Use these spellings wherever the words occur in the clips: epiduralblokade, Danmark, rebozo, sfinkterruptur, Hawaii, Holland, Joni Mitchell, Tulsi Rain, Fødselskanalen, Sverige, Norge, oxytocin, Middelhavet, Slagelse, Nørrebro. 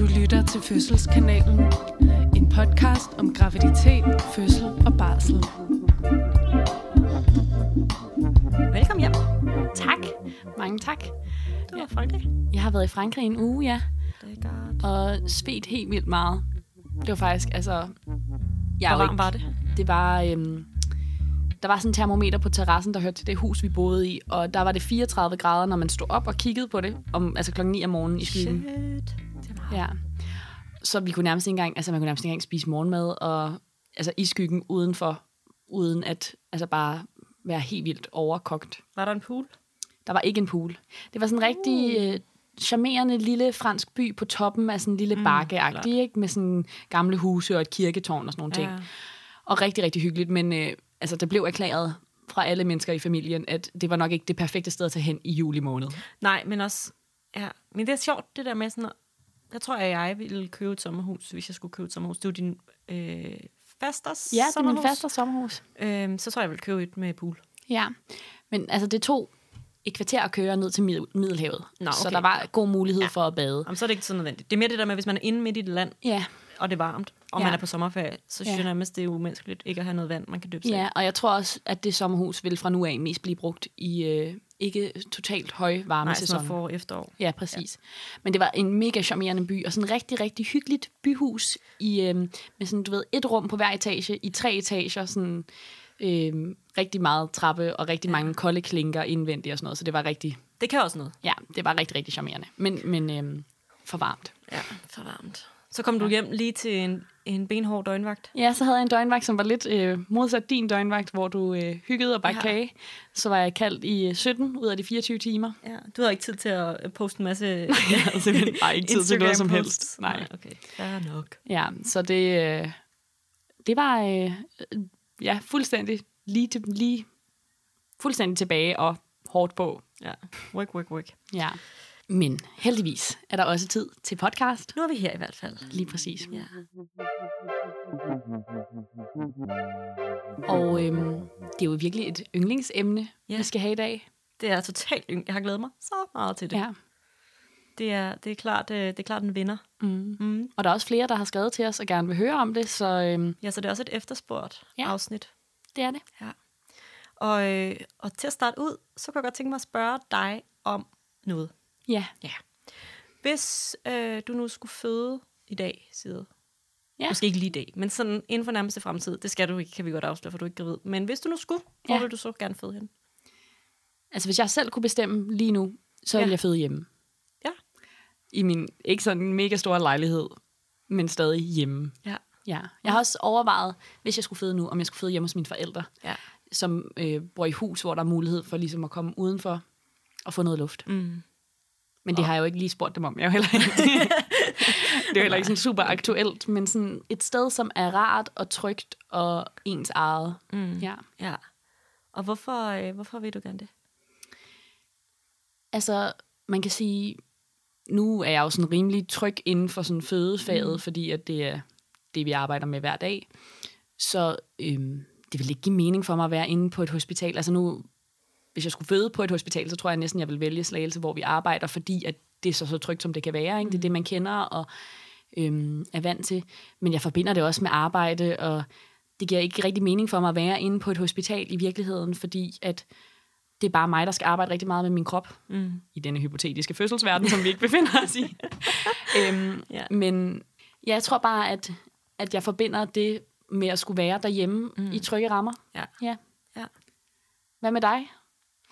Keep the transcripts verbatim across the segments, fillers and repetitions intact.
Du lytter til Fødselskanalen, en podcast om graviditet, fødsel og barsel. Velkommen hjem. Tak. Mange tak. Du er i Frankrig. Jeg har været i Frankrig en uge, ja. Det er godt. Og svedt helt vildt meget. Det var faktisk, altså... Jeg Hvor varmt var det? Det var... Øhm, der var sådan en termometer på terrassen, der hørte til det hus, vi boede i. Og der var det fireogtredive grader, når man stod op og kiggede på det. Om, altså klokken ni om morgenen i skyen. Shit. Ja. Så vi kunne nærmest ikke engang, altså man kunne nærmest ikke engang spise morgenmad og altså i skyggen udenfor, uden at altså bare være helt vildt overkogt. Var der en pool? Der var ikke en pool. Det var sådan en rigtig uh. øh, charmerende lille fransk by på toppen af sådan en lille mm, bakkeagtig, ikke? Med sådan gamle huse og et kirketårn og sådan nogle ting. Ja. Og rigtig, rigtig hyggeligt, men øh, altså der blev erklæret fra alle mennesker i familien, at det var nok ikke det perfekte sted at tage hen i juli måned. Nej, men også, ja, men det er sjovt det der med sådan at jeg tror, at jeg ville købe et sommerhus, hvis jeg skulle købe et sommerhus. Det var din øh, fasters ja, sommerhus. Ja, det var min fasters sommerhus. Øhm, så tror jeg, jeg ville købe et med pool. Ja, men altså det tog et kvarter at køre ned til Middelhavet. Nå, okay. Så der var god mulighed ja. for at bade. Jamen, så er det ikke så nødvendigt. Det er mere det der med, hvis man er inde midt i det land, ja. og det er varmt, og ja. man er på sommerferie, så synes ja. jeg nærmest, det er umenneskeligt ikke at have noget vand, man kan dyppe sig. Ja, og jeg tror også, at det sommerhus vil fra nu af mest blive brugt i... Øh, ikke totalt høj varmesæson. Nej, sådan forår, efterår. Ja, præcis. Ja. Men det var en mega charmerende by, og sådan en rigtig, rigtig hyggeligt byhus i, øh, med sådan, du ved, et rum på hver etage, i tre etager, sådan øh, rigtig meget trappe, og rigtig ja. mange kolde klinker indvendigt og sådan noget, så det var rigtig... Det kan også noget. Ja, det var rigtig, rigtig charmerende, men, men øh, for varmt. Ja, for varmt. Så kom du hjem lige til en, en benhård døgnvagt? Ja, så havde jeg en døgnvagt, som var lidt øh, modsat din døgnvagt, hvor du øh, hyggede og bare ja. kage. Så var jeg kaldt i sytten ud af de fireogtyve timer. Ja, du havde ikke tid til at poste en masse Nej, jeg havde simpelthen bare ikke tid til noget som helst. Nej, okay. Fair nok. Ja, så det, øh, det var øh, ja, fuldstændig, lige til, lige, fuldstændig tilbage og hårdt på. Ja, work, work, work. Ja. Men heldigvis er der også tid til podcast. Nu er vi her i hvert fald. Lige præcis. Ja. Og øhm, det er jo virkelig et yndlingsemne, ja. vi skal have i dag. Det er totalt yndling. Jeg har glædet mig så meget til det. Ja. Det er, det er klart, det er klart en vinder. Mm. Mm. Og der er også flere, der har skrevet til os og gerne vil høre om det. Så, øhm, ja, så det er også et efterspurgt ja. afsnit. Det er det. Ja. Og, øh, og til at starte ud, så kan jeg godt tænke mig at spørge dig om noget. Ja. ja. Hvis øh, du nu skulle føde i dag, siger ja. måske ikke lige i dag, men sådan inden for nærmeste fremtid, det skal du ikke, kan vi godt afsløre, for du er ikke gravid. Men hvis du nu skulle, hvor ja. ville du så gerne føde hen? Altså hvis jeg selv kunne bestemme lige nu, så ville ja. jeg føde hjemme. Ja. I min ikke sådan mega store lejlighed, men stadig hjemme. Ja. ja. Jeg har også overvejet, hvis jeg skulle føde nu, om jeg skulle føde hjemme hos mine forældre, ja. som øh, bor i hus, hvor der er mulighed for ligesom at komme udenfor og få noget luft. Mm. Men det har jeg jo ikke lige spurgt dem om. Jeg er heller ikke. Det er jo heller ikke sådan super aktuelt, men sådan et sted, som er rart og trygt og ens eget. Mm. Ja. ja. Og hvorfor, hvorfor vil du gerne det? Altså, man kan sige, nu er jeg jo sådan rimelig tryg inden for sådan fødefaget, mm. fordi at det er det, vi arbejder med hver dag. Så øhm, det vil ikke give mening for mig at være inde på et hospital. Altså nu... Hvis jeg skulle føde på et hospital, så tror jeg næsten, jeg vil vælge Slagelse, hvor vi arbejder, fordi at det er så, så trygt, som det kan være. Ikke? Det er det, man kender og øhm, er vant til. Men jeg forbinder det også med arbejde, og det giver ikke rigtig mening for mig at være inde på et hospital i virkeligheden, fordi at det er bare mig, der skal arbejde rigtig meget med min krop mm. i denne hypotetiske fødselsverden, som vi ikke befinder os i. øhm, ja. Men ja, jeg tror bare, at, at jeg forbinder det med at skulle være derhjemme mm. i trygge rammer. Ja. Ja. Ja. Hvad med dig?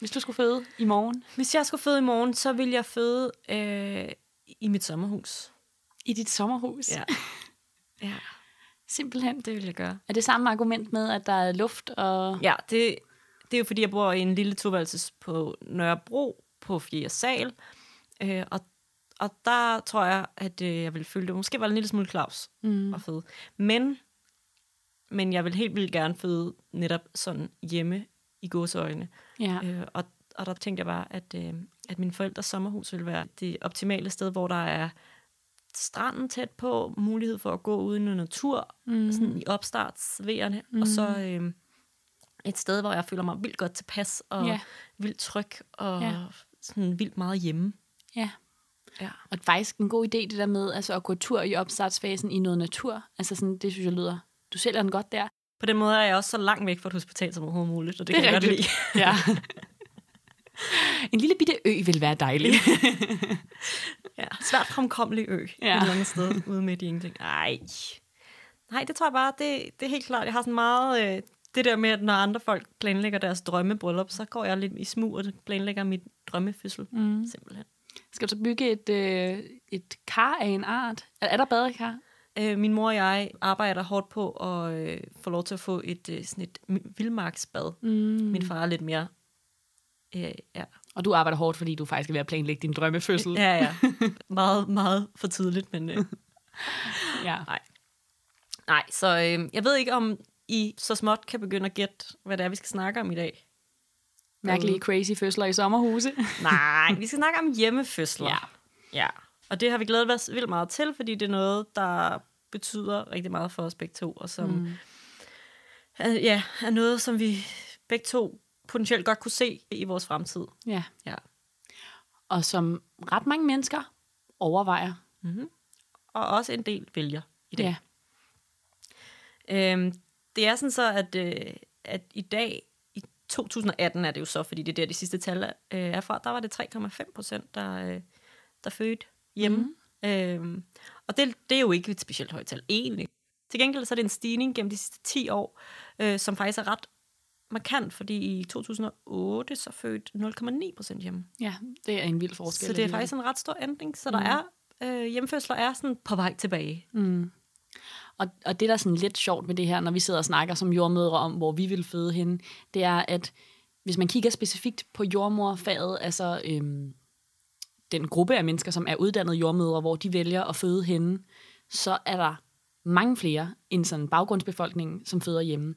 Hvis du skulle føde i morgen? Hvis jeg skulle føde i morgen, så ville jeg føde øh, i mit sommerhus. I dit sommerhus? Ja. ja. Simpelthen, det ville jeg gøre. Er det samme argument med, at der er luft? Og... Ja, det, det er jo fordi, jeg bor i en lille toværelses på Nørrebro på fjerde sal. Øh, og, og der tror jeg, at øh, jeg ville føle det. Måske var det en lille smule klaus mm. at føde. Men, men jeg vil helt vildt gerne føde netop sådan hjemme. I gåseøjne. Ja. Øh, og, og der tænkte jeg bare, at, øh, at mine forældres sommerhus ville være det optimale sted, hvor der er stranden tæt på, mulighed for at gå uden i natur, mm. sådan i opstartsvejerne, mm. og så øh, et sted, hvor jeg føler mig vildt godt tilpas, og ja. vildt tryg, og ja. sådan vildt meget hjemme. Ja. Ja. Og faktisk en god idé, det der med altså, at gå tur i opstartsfasen i noget natur. Altså sådan, det synes jeg lyder, du sælger den godt der. På den måde er jeg også så langt væk fra et hospital som overhovedet muligt, og det, det kan jeg godt lide. Ja. En lille bitte ø vil være dejlig. Ja, svært fremkommelig ø, ja. Et eller andet sted ude midt i ingenting. Ej. Nej, det tror jeg bare, det, det er helt klart. Jeg har sådan meget øh, det der med, at når andre folk planlægger deres drømmebryllup, så går jeg lidt i smug og planlægger mit drømmefødsel, mm. simpelthen. Skal du så bygge et, øh, et kar af en art? Er der badekar? Øh, min mor og jeg arbejder hårdt på at øh, få lov til at få et, øh, sådan et vildmarksbad. Mm. Min far er lidt mere... Øh, ja. Og du arbejder hårdt, fordi du faktisk er ved at planlægge din drømmefødsel. Ja, ja. Meget, meget for tidligt, men... Øh. ja. Nej. Nej, så øh, jeg ved ikke, om I så småt kan begynde at gætte, hvad det er, vi skal snakke om i dag. Mærkelige crazy fødsler i sommerhuse. Nej, vi skal snakke om hjemmefødsler. Ja. Ja. Og det har vi glædet os vildt meget til, fordi det er noget, der betyder rigtig meget for os begge to, og som mm. er, ja, er noget, som vi begge to potentielt godt kunne se i vores fremtid. Ja. Ja. Og som ret mange mennesker overvejer. Mm-hmm. Og også en del vælger i dag. Ja. Øhm, det er sådan så, at, øh, at i dag, i to tusind og atten er det jo så, fordi det er der, de sidste tal øh, er fra, der var det tre komma fem procent, der, øh, der fødte hjemme. Mm-hmm. Øhm, og det, det er jo ikke et specielt højt tal, egentlig. Til gengæld så er det en stigning gennem de sidste ti år, øh, som faktisk er ret markant, fordi i to tusind og otte så fødte nul komma ni procent hjemme. Ja, det er en vild forskel. Så det er faktisk en ret stor ændring, så der mm-hmm. er øh, hjemmefødsler er sådan på vej tilbage. Mm. Og, og det, der er sådan lidt sjovt med det her, når vi sidder og snakker som jordmødre om, hvor vi vil føde henne, det er, at hvis man kigger specifikt på jordmorfaget, altså øhm, den gruppe af mennesker, som er uddannede jordmødre, hvor de vælger at føde henne, så er der mange flere end sådan baggrundsbefolkningen, som føder hjemme.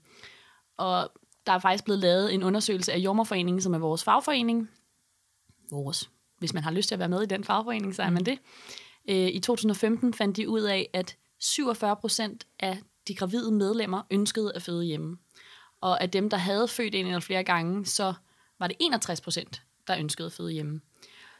Og der er faktisk blevet lavet en undersøgelse af Jordmorforeningen, som er vores fagforening. Vores. Hvis man har lyst til at være med i den fagforening, så er man det. Øh, I to tusind og femten fandt de ud af, at syvogfyrre procent af de gravide medlemmer ønskede at føde hjemme. Og af dem, der havde født en eller flere gange, så var det enogtres procent, der ønskede at føde hjemme.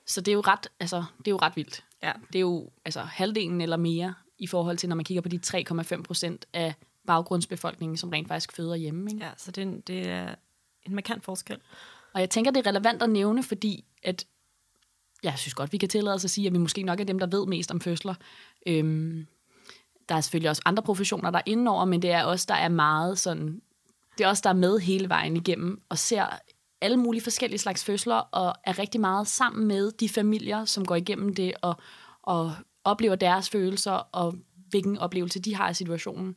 Så det er jo ret, altså, det er jo ret vildt. Ja. Det er jo altså, halvdelen eller mere i forhold til, når man kigger på de tre komma fem procent af baggrundsbefolkningen, som rent faktisk føder hjemme. Ikke? Ja, så det, det er en markant forskel. Og jeg tænker, det er relevant at nævne, fordi at, jeg synes godt, vi kan tillade os at sige, at vi måske nok er dem, der ved mest om fødsler. Øhm, Der er selvfølgelig også andre professioner, der er indenover, men det er også der er meget sådan... Det er også der er med hele vejen igennem, og ser alle mulige forskellige slags fødsler, og er rigtig meget sammen med de familier, som går igennem det, og, og oplever deres følelser, og hvilken oplevelse de har i situationen.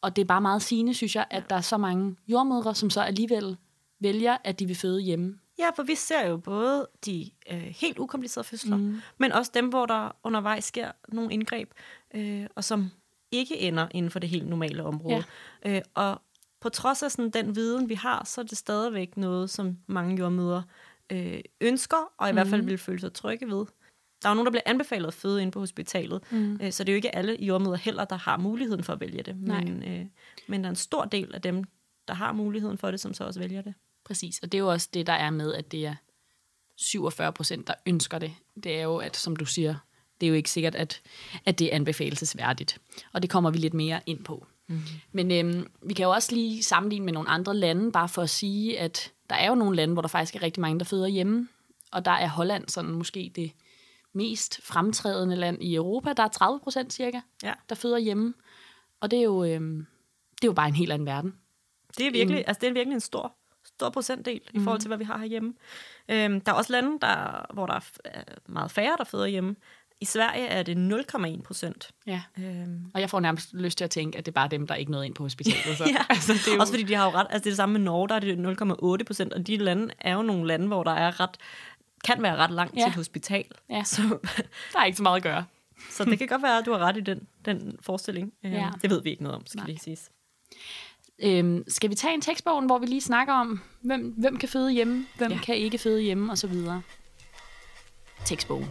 Og det er bare meget sigende, synes jeg, at der er så mange jordmødre, som så alligevel vælger, at de vil føde hjemme. Ja, for vi ser jo både de øh, helt ukomplicerede fødsler, mm. men også dem, hvor der undervejs sker nogle indgreb, øh, og som... ikke ender inden for det helt normale område. Ja. Øh, og på trods af sådan den viden, vi har, så er det stadigvæk noget, som mange jordmødre øh, ønsker, og i mm. hvert fald vil føle sig trygge ved. Der er jo nogen, der bliver anbefalet at føde inde på hospitalet, mm. øh, så det er jo ikke alle jordmødre heller, der har muligheden for at vælge det. Men, øh, men der er en stor del af dem, der har muligheden for det, som så også vælger det. Præcis, og det er jo også det, der er med, at det er syvogfyrre procent, der ønsker det. Det er jo, at som du siger... Det er jo ikke sikkert, at, at det er anbefalelsesværdigt. Og det kommer vi lidt mere ind på. Mm. Men øhm, vi kan jo også lige sammenligne med nogle andre lande, bare for at sige, at der er jo nogle lande, hvor der faktisk er rigtig mange, der føder hjemme. Og der er Holland sådan måske det mest fremtrædende land i Europa. Der er tredive procent cirka, ja. Der føder hjemme. Og det er, jo, øhm, det er jo bare en helt anden verden. Det er virkelig, mm. altså, det er virkelig en stor, stor procentdel i forhold til, hvad vi har herhjemme. Øhm, der er også lande, der, hvor der er meget færre, der føder hjemme. I Sverige er det nul komma en procent. Ja. Øhm. Og jeg får nærmest lyst til at tænke, at det er bare dem, der ikke nåede ind på hospitalet. Så. Ja. Altså, det er jo... Også fordi de har jo ret. Altså det er det samme med Norge, der er det nul komma otte procent. Og de lande er jo nogle lande, hvor der er ret, kan være ret langt ja. Til et hospital. Ja. Så der er ikke så meget at gøre. Så det kan godt være, at du har ret i den, den forestilling. Ja. Det ved vi ikke noget om, skal lige siges. Øhm, skal vi tage en tekstbogen, hvor vi lige snakker om, hvem, hvem kan føde hjemme, hvem ja. Kan ikke føde hjemme osv. Tekstbogen.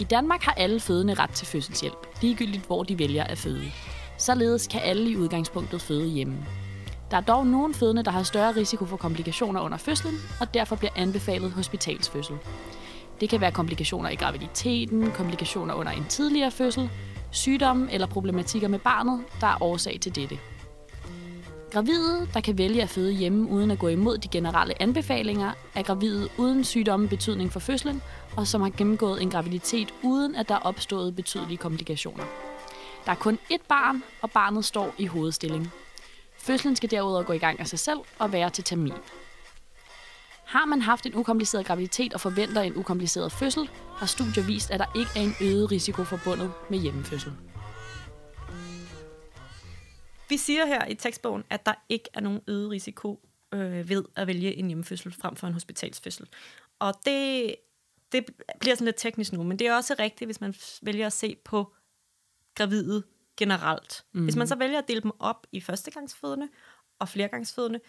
I Danmark har alle fødende ret til fødselshjælp, ligegyldigt hvor de vælger at føde. Således kan alle i udgangspunktet føde hjemme. Der er dog nogle fødende, der har større risiko for komplikationer under fødslen, og derfor bliver anbefalet hospitalsfødsel. Det kan være komplikationer i graviditeten, komplikationer under en tidligere fødsel, sygdomme eller problematikker med barnet, der er årsag til dette. Gravide, der kan vælge at føde hjemme uden at gå imod de generelle anbefalinger, er gravide uden sygdomme betydning for fødslen, og som har gennemgået en graviditet uden at der er opstået betydelige komplikationer. Der er kun ét barn, og barnet står i hovedstilling. Fødslen skal derudover gå i gang af sig selv og være til termin. Har man haft en ukompliceret graviditet og forventer en ukompliceret fødsel, har studier vist, at der ikke er en øget risiko forbundet med hjemmefødsel. Vi siger her i tekstbogen, at der ikke er nogen øget risiko øh, ved at vælge en hjemmefødsel frem for en hospitalsfødsel. Og det, det bliver sådan lidt teknisk nu, men det er også rigtigt, hvis man vælger at se på gravide generelt. Mm. Hvis man så vælger at dele dem op i førstegangsfødende og flergangsfødende,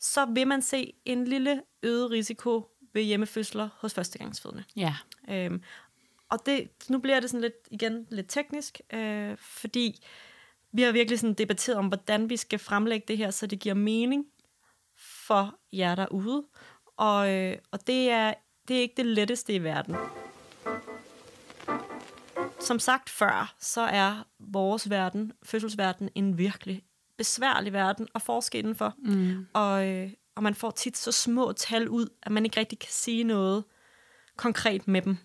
så vil man se en lille øget risiko ved hjemmefødsler hos førstegangsfødende. Ja. Øhm, og det, nu bliver det sådan lidt, igen lidt teknisk, øh, fordi vi har virkelig sådan debatteret om, hvordan vi skal fremlægge det her, så det giver mening for jer derude. Og, øh, og det, er, det er ikke det letteste i verden. Som sagt før, så er vores verden, fødselsverden, en virkelig besværlig verden at forske indenfor. Mm. Og, øh, og man får tit så små tal ud, at man ikke rigtig kan sige noget konkret med dem.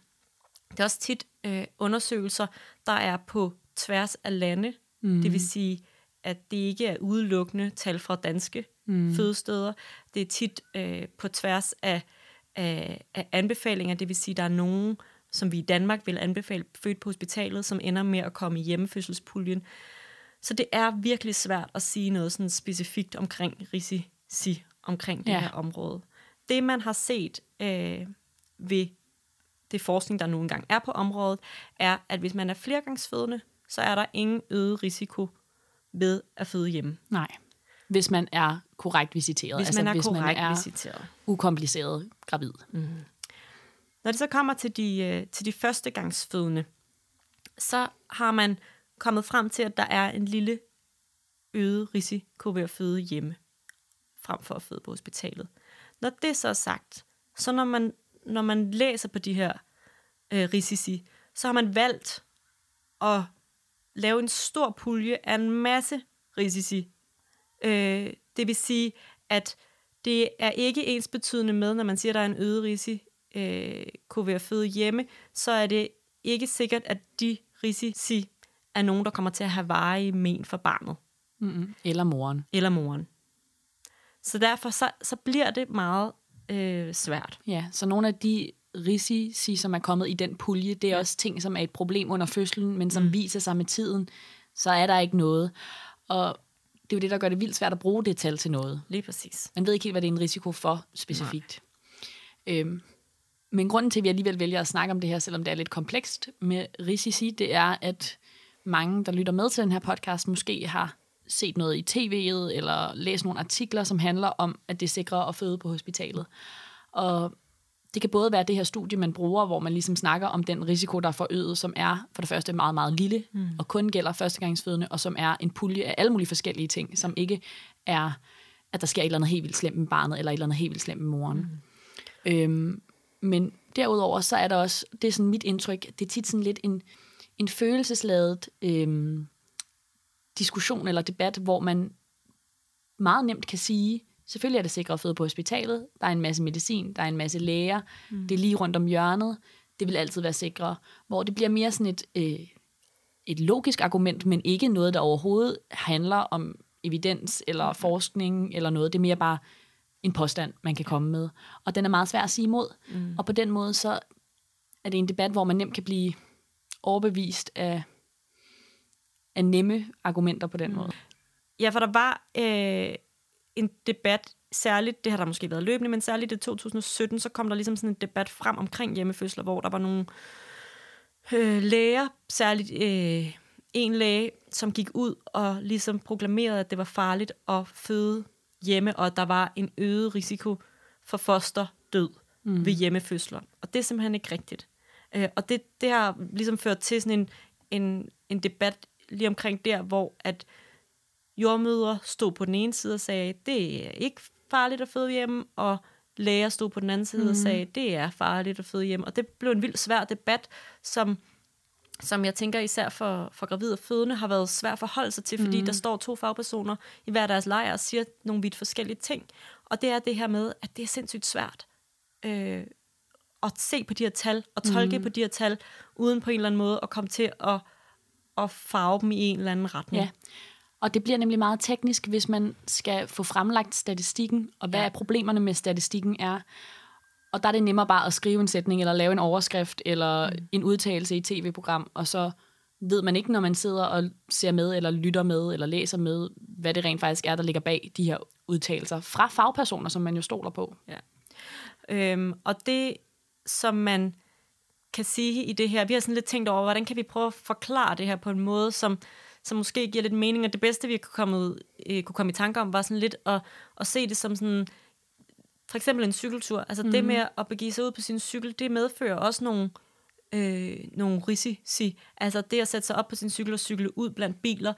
Det er også tit øh, undersøgelser, der er på tværs af lande. Mm. Det vil sige, at det ikke er udelukkende tal fra danske mm. fødesteder. Det er tit øh, på tværs af, af, af anbefalinger. Det vil sige, at der er nogen, som vi i Danmark vil anbefale født på hospitalet, som ender med at komme i hjemmefødselspuljen. Så det er virkelig svært at sige noget sådan specifikt omkring risici, omkring det ja. her område. Det, man har set øh, ved det forskning, der nu engang er på området, er, at hvis man er flergangsfødende, så er der ingen øget risiko ved at føde hjemme. Nej, hvis man er korrekt visiteret. Hvis man altså, er hvis korrekt man er visiteret. Ukompliceret gravid. Mm. Når det så kommer til de, til de førstegangsfødende, så har man kommet frem til, at der er en lille øget risiko ved at føde hjemme, frem for at føde på hospitalet. Når det så er sagt, så når man, når man læser på de her øh, risici, så har man valgt at lave en stor pulje af en masse risici. Øh, det vil sige, at det er ikke ensbetydende med, når man siger, at der er en øget risiko øh, ved at føde hjemme, så er det ikke sikkert, at de risici er nogen, der kommer til at have varige men for barnet. Mm-hmm. Eller moren. Eller moren. Så derfor så, så bliver det meget øh, svært. Ja, så nogle af de risici, som er kommet i den pulje, det er ja. også ting, som er et problem under fødslen, men som mm. viser sig med tiden, så er der ikke noget. Og det er jo det, der gør det vildt svært at bruge det tal til noget. Lige præcis. Man ved ikke helt, hvad det er en risiko for specifikt. Øhm, men grunden til, at vi alligevel vælger at snakke om det her, selvom det er lidt komplekst med risici, det er, at mange, der lytter med til den her podcast, måske har set noget i tv'et eller læst nogle artikler, som handler om, at det er sikrere at føde på hospitalet. Og det kan både være det her studie, man bruger, hvor man ligesom snakker om den risiko, der er forøget, som er for det første meget, meget lille, mm. og kun gælder førstegangsfødende, og som er en pulje af alle mulige forskellige ting, som ikke er, at der sker et eller andet helt vildt slemt med barnet, eller et eller andet helt vildt slemt med moren. Mm. Øhm, men derudover, så er der også, det er sådan mit indtryk, det er tit sådan lidt en, en følelsesladet øhm, diskussion eller debat, hvor man meget nemt kan sige, selvfølgelig er det sikkert at føde på hospitalet, der er en masse medicin, der er en masse læger, mm. det er lige rundt om hjørnet, det vil altid være sikrere, hvor det bliver mere sådan et, øh, et logisk argument, men ikke noget, der overhovedet handler om evidens eller forskning eller noget, det er mere bare en påstand, man kan komme med, og den er meget svær at sige imod, mm. og på den måde så er det en debat, hvor man nemt kan blive overbevist af, af nemme argumenter på den mm. måde. Ja, for der var øh, en debat, særligt, det har der måske været løbende, men særligt i to tusind og sytten, så kom der ligesom sådan en debat frem omkring hjemmefødsler, hvor der var nogle øh, læger, særligt øh, en læge, som gik ud og ligesom proklamerede, at det var farligt at føde hjemme, og at der var en øget risiko for fosterdød mm. ved hjemmefødsler. Og det er simpelthen ikke rigtigt. Øh, og det, det har ligesom ført til sådan en, en, en debat lige omkring der, hvor at jordmødre stod på den ene side og sagde, det er ikke farligt at føde hjemme, og læger stod på den anden side mm. og sagde, det er farligt at føde hjem. Og det blev en vild svær debat, som, som jeg tænker især for, for gravide og fødende har været svær at forholde sig til, fordi mm. der står to fagpersoner i hver deres lejr og siger nogle vidt forskellige ting. Og det er det her med, at det er sindssygt svært øh, at se på de her tal, og tolke mm. på de her tal, uden på en eller anden måde at komme til at, at farve dem i en eller anden retning. Ja. Og det bliver nemlig meget teknisk, hvis man skal få fremlagt statistikken, og hvad ja. problemerne med statistikken er. Og der er det nemmere bare at skrive en sætning, eller lave en overskrift, eller mm. en udtalelse i tv-program, og så ved man ikke, når man sidder og ser med, eller lytter med, eller læser med, hvad det rent faktisk er, der ligger bag de her udtalelser fra fagpersoner, som man jo stoler på. Ja. Øhm, og det, som man kan sige i det her, vi har sådan lidt tænkt over, hvordan kan vi prøve at forklare det her på en måde, som som måske giver lidt mening, og det bedste, vi kunne komme, øh, kunne komme i tanke om, var sådan lidt at, at se det som sådan, for eksempel en cykeltur. Altså mm. det med at begive sig ud på sin cykel, det medfører også nogle, øh, nogle risici. Altså det at sætte sig op på sin cykel og cykle ud blandt biler,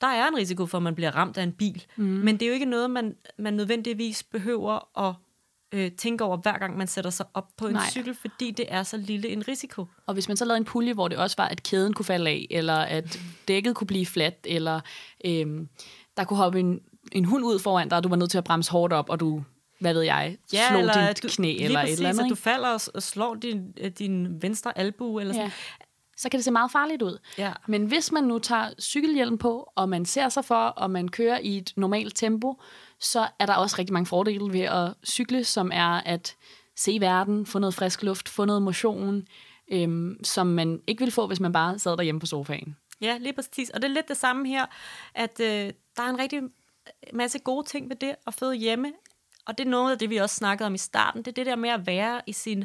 der er en risiko for, at man bliver ramt af en bil. Mm. Men det er jo ikke noget, man, man nødvendigvis behøver at øh, tænke over, hver gang man sætter sig op på en Nej. cykel, fordi det er så lille en risiko. Og hvis man så lavede en pulje, hvor det også var, at kæden kunne falde af, eller at dækket kunne blive fladt, eller øh, der kunne hoppe en, en hund ud foran dig, og du var nødt til at bremse hårdt op, og du, hvad ved jeg, ja, slog eller dit du, knæ, eller præcis, et eller andet. Lige præcis, at du falder og slår din, din venstre albue, eller sådan. Ja. Så kan det se meget farligt ud. Ja. Men hvis man nu tager cykelhjelm på, og man ser sig for, og man kører i et normalt tempo, så er der også rigtig mange fordele ved at cykle, som er at se verden, få noget frisk luft, få noget motion, øhm, som man ikke ville få, hvis man bare sad derhjemme på sofaen. Ja, lige præcis. Og det er lidt det samme her, at øh, der er en rigtig masse gode ting ved det at føde hjemme. Og det er noget af det, vi også snakkede om i starten. Det er det der med at være i sin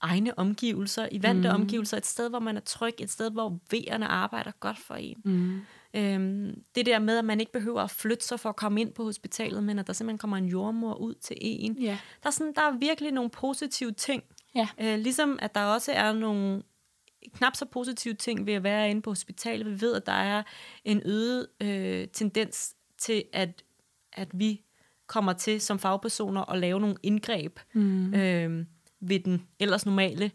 egne omgivelser, i vante mm. omgivelser, et sted, hvor man er tryg, et sted, hvor vejerne arbejder godt for en. Mm. Øhm, det der med, at man ikke behøver at flytte sig for at komme ind på hospitalet, men at der simpelthen kommer en jordmor ud til en. Yeah. Der er sådan, der er virkelig nogle positive ting. Yeah. Øh, ligesom at der også er nogle knap så positive ting ved at være inde på hospitalet. Vi ved, at der er en øget øh, tendens til, at, at vi kommer til som fagpersoner at lave nogle indgreb. Mm. Øh, ved den ellers normale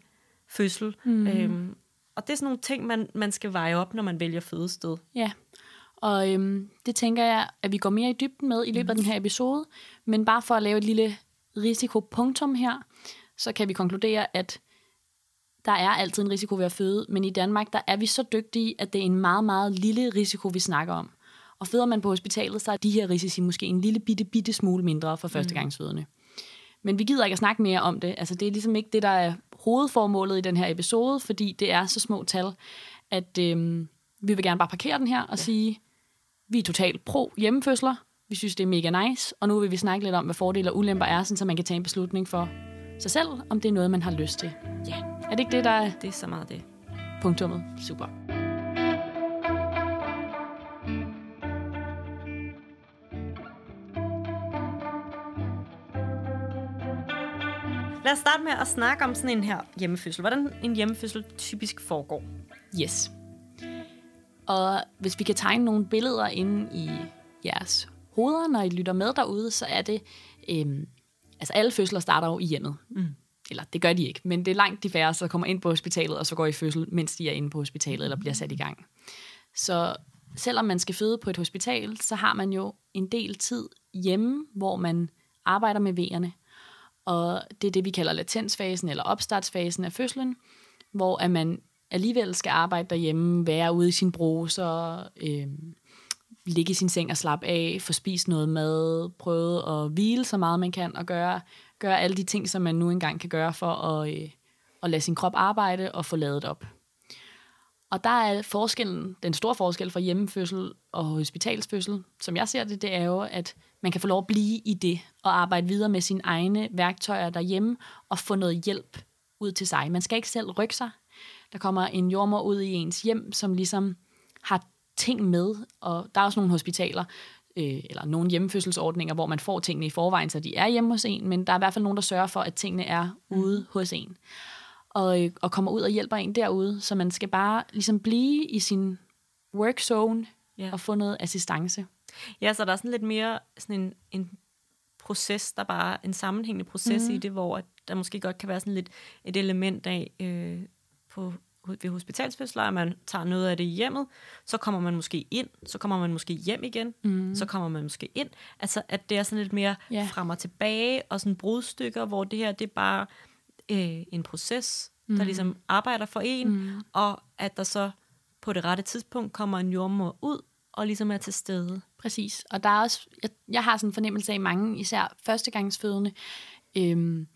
fødsel. Mm. Øhm, og det er sådan nogle ting, man, man skal veje op, når man vælger fødested. Ja, og øhm, det tænker jeg, at vi går mere i dybden med i løbet af mm. den her episode, men bare for at lave et lille risikopunktum her, så kan vi konkludere, at der er altid en risiko ved at føde, men i Danmark, der er vi så dygtige, at det er en meget, meget lille risiko, vi snakker om. Og føder man på hospitalet, så er de her risici måske en lille bitte, bitte smule mindre for førstegangsfødende. Mm. Men vi gider ikke at snakke mere om det. Altså, det er ligesom ikke det, der er hovedformålet i den her episode, fordi det er så små tal, at øhm, vi vil gerne bare parkere den her og ja. sige, vi er totalt pro hjemmefødsler, vi synes, det er mega nice, og nu vil vi snakke lidt om, hvad fordele og ulemper er, sådan, så man kan tage en beslutning for sig selv, om det er noget, man har lyst til. Ja. Er det ikke det, der er? Det er så meget det. Punktummet. Super. Lad os starte med at snakke om sådan en her hjemmefødsel. Hvordan en hjemmefødsel typisk foregår. Yes. Og hvis vi kan tegne nogle billeder inde i jeres hoveder, når I lytter med derude, så er det... Øhm, altså alle fødsler starter jo i hjemmet. Mm. Eller det gør de ikke, men det er langt de færreste, der kommer ind på hospitalet, og så går i fødsel, mens de er inde på hospitalet eller bliver sat i gang. Så selvom man skal føde på et hospital, så har man jo en del tid hjemme, hvor man arbejder med vejerne. Og det er det, vi kalder latensfasen eller opstartsfasen af fødslen, hvor at man alligevel skal arbejde derhjemme, være ude i sin bruser, øh, ligge i sin seng og slappe af, få spist noget mad, prøve at hvile så meget man kan, og gøre, gøre alle de ting, som man nu engang kan gøre for at, øh, at lade sin krop arbejde og få ladet op. Og der er forskellen, den store forskel fra hjemmefødsel og hospitalsfødsel, som jeg ser det, det er jo, at man kan få lov at blive i det og arbejde videre med sine egne værktøjer derhjemme og få noget hjælp ud til sig. Man skal ikke selv rykke sig. Der kommer en jordmor ud i ens hjem, som ligesom har ting med. Og der er også nogle hospitaler øh, eller nogle hjemmefødselsordninger, hvor man får tingene i forvejen, så de er hjemme hos en, men der er i hvert fald nogen, der sørger for, at tingene er ude hos en. Og, og kommer ud og hjælper en derude, så man skal bare ligesom blive i sin workzone yeah. og få noget assistance. Ja, så der er sådan lidt mere sådan en, en proces, der bare er en sammenhængende proces mm. i det, hvor der måske godt kan være sådan lidt et element af øh, på ved hospitalsfødsler, at man tager noget af det i hjemmet, så kommer man måske ind, så kommer man måske hjem igen, mm. så kommer man måske ind. Altså, at det er sådan lidt mere yeah. frem og tilbage, og sådan brudstykker, hvor det her, det er bare øh, en proces, mm. der ligesom arbejder for en, mm. og at der så på det rette tidspunkt kommer en jordemoder ud, og ligesom er til stede. Præcis, og der er også, jeg, jeg har sådan en fornemmelse af mange, især førstegangsfødende, øhm,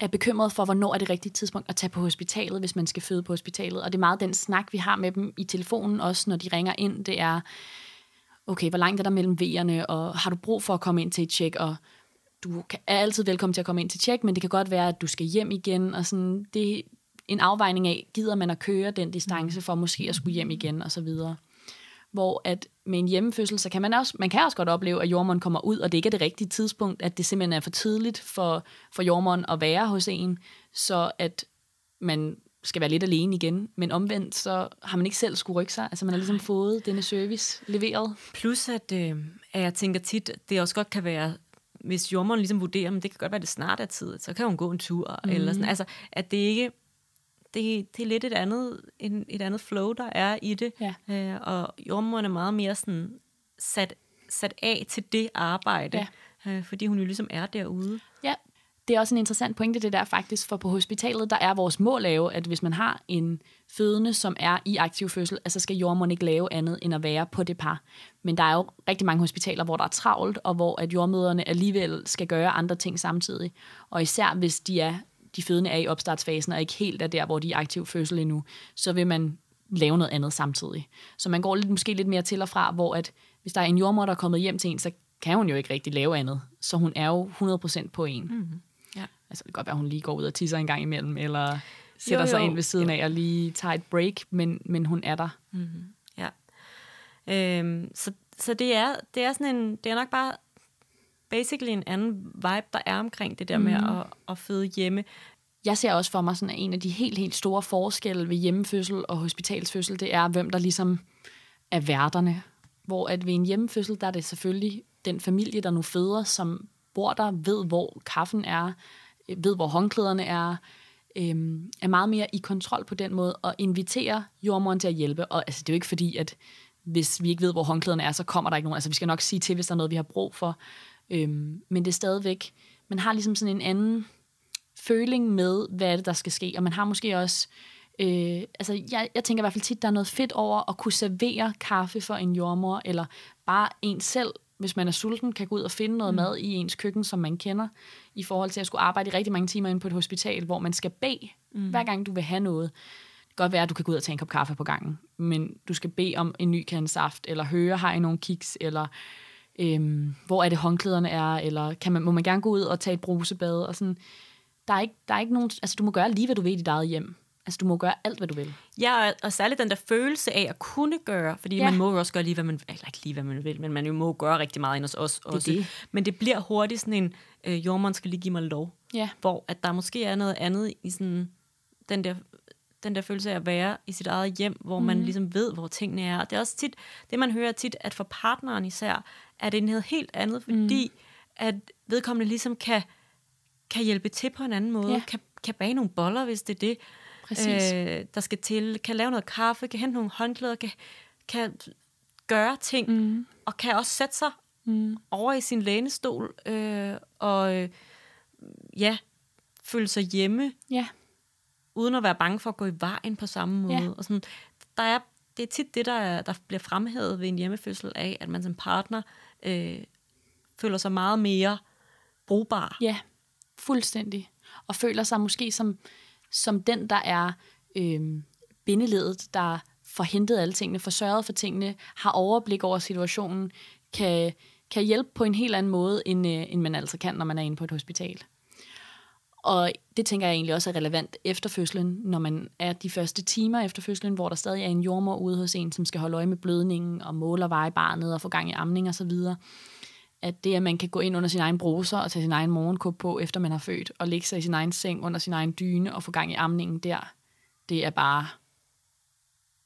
er bekymret for, hvornår er det rigtige tidspunkt at tage på hospitalet, hvis man skal føde på hospitalet. Og det er meget den snak, vi har med dem i telefonen, også når de ringer ind, det er, okay, hvor langt er der mellem V'erne, og har du brug for at komme ind til et tjek, og du er altid velkommen til at komme ind til tjek, men det kan godt være, at du skal hjem igen, og sådan, det er en afvejning af, gider man at køre den distance for måske at skulle hjem igen, og så videre. Hvor at med en hjemmefødsel, så kan man også, man kan også godt opleve, at jordmoren kommer ud, og det ikke er det rigtige tidspunkt, at det simpelthen er for tidligt for, for jordmoren at være hos en, så at man skal være lidt alene igen. Men omvendt, så har man ikke selv skulle rykke sig. Altså man har ligesom fået denne service leveret. Plus at, øh, at jeg tænker tit, det også godt kan være, hvis jordmoren ligesom vurderer, men det kan godt være, det snart er tid, så kan hun gå en tur, mm. eller sådan. Altså at det ikke... Det, det er lidt et andet, en, et andet flow, der er i det, ja. øh, og jordmoren er meget mere sådan sat, sat af til det arbejde, ja. øh, fordi hun jo ligesom er derude. Ja, det er også en interessant pointe, det der faktisk, for på hospitalet, der er vores mål lave, at hvis man har en fødende, som er i aktiv fødsel, altså skal jordmoren ikke lave andet, end at være på det par. Men der er jo rigtig mange hospitaler, hvor der er travlt, og hvor at jordmøderne alligevel skal gøre andre ting samtidig, og især hvis de er de fødende er i opstartsfasen, og ikke helt er der, hvor de er aktiv fødsel endnu, så vil man lave noget andet samtidig. Så man går lidt, måske lidt mere til og fra, hvor at, hvis der er en jordmor, der er kommet hjem til en, så kan hun jo ikke rigtig lave andet. Så hun er jo hundrede procent på en. Mm-hmm. Ja. Altså det kan godt være, at hun lige går ud og tisser en gang imellem, eller sætter jo, jo. sig ind ved siden jo. af og lige tager et break, men, men hun er der. Mm-hmm. Ja. Øhm, så så det, er, det er sådan en, det er nok bare... basically en anden vibe, der er omkring det der med mm. at, at føde hjemme. Jeg ser også for mig sådan, at en af de helt, helt store forskelle ved hjemmefødsel og hospitalsfødsel, det er, hvem der ligesom er værterne. Hvor at ved en hjemmefødsel, der er det selvfølgelig den familie, der nu føder, som bor der, ved hvor kaffen er, ved hvor håndklæderne er, øhm, er meget mere i kontrol på den måde, og inviterer jordmoren til at hjælpe. Og altså, det er jo ikke fordi, at hvis vi ikke ved, hvor håndklæderne er, så kommer der ikke nogen. Altså vi skal nok sige til, hvis der er noget, vi har brug for. Øhm, men det er stadigvæk, man har ligesom sådan en anden føling med, hvad er det, der skal ske, og man har måske også, øh, altså jeg, jeg tænker i hvert fald tit, der er noget fedt over at kunne servere kaffe for en jordmor, eller bare en selv, hvis man er sulten, kan gå ud og finde noget mm. mad i ens køkken, som man kender, i forhold til at skulle arbejde i rigtig mange timer inde på et hospital, hvor man skal bede, mm. hver gang du vil have noget. Det kan godt være, at du kan gå ud og tage en kop kaffe på gangen, men du skal bede om en ny kande saft, eller høre, har I nogle kiks, eller... Øhm, hvor er det håndklæderne er, eller kan man, må man gerne gå ud og tage et brusebade og sådan. Der er ikke, der er ikke nogen, altså du må gøre lige, hvad du vil i dit eget hjem. Altså du må gøre alt, hvad du vil. Ja, og særligt den der følelse af at kunne gøre, fordi ja. man må jo også gøre lige, hvad man vil, ikke lige, hvad man vil, men man jo må gøre rigtig meget ind hos os også. Det. Men det bliver hurtigt sådan en, øh, jordmand skal lige give mig lov, ja. hvor at der måske er noget andet i sådan den der... den der følelse af at være i sit eget hjem, hvor mm. man ligesom ved, hvor tingene er. Og det er også tit, det man hører tit, at for partneren især, er det noget helt andet, fordi mm. at vedkommende ligesom kan, kan hjælpe til på en anden måde, ja. kan, kan bage nogle boller, hvis det er det, øh, der skal til, kan lave noget kaffe, kan hente nogle håndklæder, kan, kan gøre ting, mm. og kan også sætte sig mm. over i sin lænestol, øh, og øh, ja, føle sig hjemme. Ja. Uden at være bange for at gå i vejen på samme måde. Ja. Og sådan, der er, det er tit det, der, der bliver fremhævet ved en hjemmefødsel af, at man som partner øh, føler sig meget mere brugbar. Ja, fuldstændig. Og føler sig måske som, som den, der er øh, bindeledet, der får hentet alle tingene, får sørget for tingene, har overblik over situationen, kan, kan hjælpe på en helt anden måde, end, øh, end man altså kan, når man er inde på et hospital. Og det tænker jeg egentlig også er relevant efter fødslen, når man er de første timer efter fødslen, hvor der stadig er en jordmor ude hos en, som skal holde øje med blødningen og måle og veje barnet og få gang i amning og så videre. At det, at man kan gå ind under sin egen bruser og tage sin egen morgenkåbe på, efter man har født, og ligge sig i sin egen seng under sin egen dyne og få gang i amningen der, det er bare,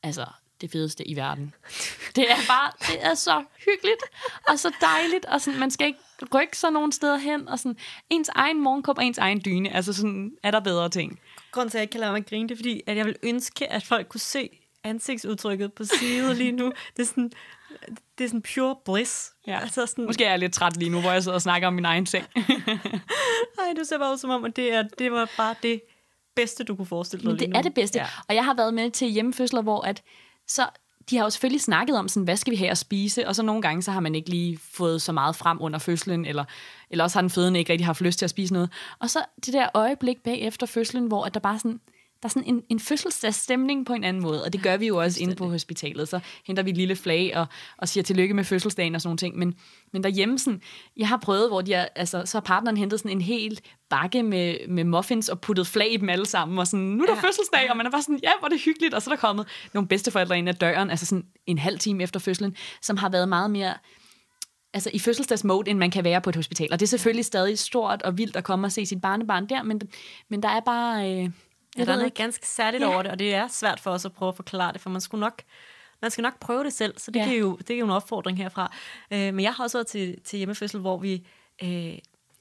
altså, det fedeste i verden. Det er bare, det er så hyggeligt, og så dejligt, og sådan, man skal ikke rykke sig nogen steder hen, og sådan, ens egen morgenkop og ens egen dyne, altså sådan, er der bedre ting. Grunden til, at jeg ikke kan lade mig grine, det er fordi, at jeg vil ønske, at folk kunne se ansigtsudtrykket på siden lige nu. Det er sådan, det er sådan pure bliss. Ja. Altså sådan, måske er jeg lidt træt lige nu, hvor jeg sidder og snakker om min egen seng. Ej, du ser bare ud som om, at det, er, det var bare det bedste, du kunne forestille dig. Men det er det bedste, ja. Og jeg har været med til hjemmefødsler, hvor at så de har jo selvfølgelig snakket om, sådan, hvad skal vi have at spise, og så nogle gange, så har man ikke lige fået så meget frem under fødslen, eller, eller også har den fødende ikke rigtig haft lyst til at spise noget. Og så det der øjeblik bagefter fødslen, hvor at der bare sådan, der er sådan en, en fødselsdagsstemning på en anden måde, og det gør vi jo også inde på hospitalet. Så henter vi et lille flag og, og siger tillykke med fødselsdagen og sådan nogle ting. Men, men derhjemme, sådan, jeg har prøvet, hvor de er, altså, så har partneren hentet sådan en hel bakke med, med muffins og puttet flag i dem alle sammen. Og sådan, nu er der ja. fødselsdag, og man er bare sådan, ja, hvor er det hyggeligt. Og så er der kommet nogle bedsteforældre ind ad døren, altså sådan en halv time efter fødslen, som har været meget mere... altså i fødselsdagsmode, end man kan være på et hospital. Og det er selvfølgelig stadig stort og vildt at komme og se sit barnebarn der, men, men der er bare... Øh, Ja, der er noget ganske særligt ja. over det, og det er svært for os at prøve at forklare det, for man, skulle nok, man skal nok prøve det selv, så det, ja. kan jo, det er jo en opfordring herfra. Øh, men jeg har også været til, til hjemmefødsel, hvor vi øh,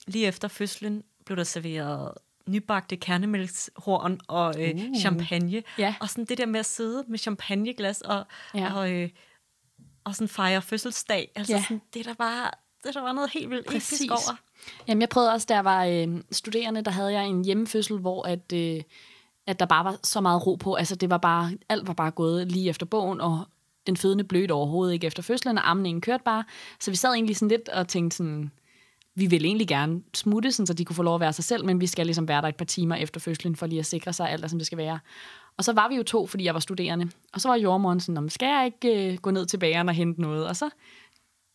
lige efter fødslen blev der serveret nybagte kernemælkshorn og øh, uh. champagne. Ja. Og sådan det der med at sidde med champagneglas og, ja. og, øh, og sådan fejre fødselsdag, altså ja. sådan, det er der bare... der var noget helt vildt episk over. Jamen, jeg prøvede også, der var øh, studerende, der havde jeg en hjemmefødsel, hvor at, øh, at der bare var så meget ro på. Altså, det var bare, alt var bare gået lige efter bogen, og den fødende blødte overhovedet ikke efter fødslen, og amningen kørte bare. Så vi sad egentlig sådan lidt og tænkte sådan, vi ville egentlig gerne smutte, sådan, så de kunne få lov at være sig selv, men vi skal ligesom være der et par timer efter fødslen, for lige at sikre sig alt, der, som det skal være. Og så var vi jo to, fordi jeg var studerende. Og så var jordmoren sådan, skal jeg ikke øh, gå ned til bageren og hente noget? Og så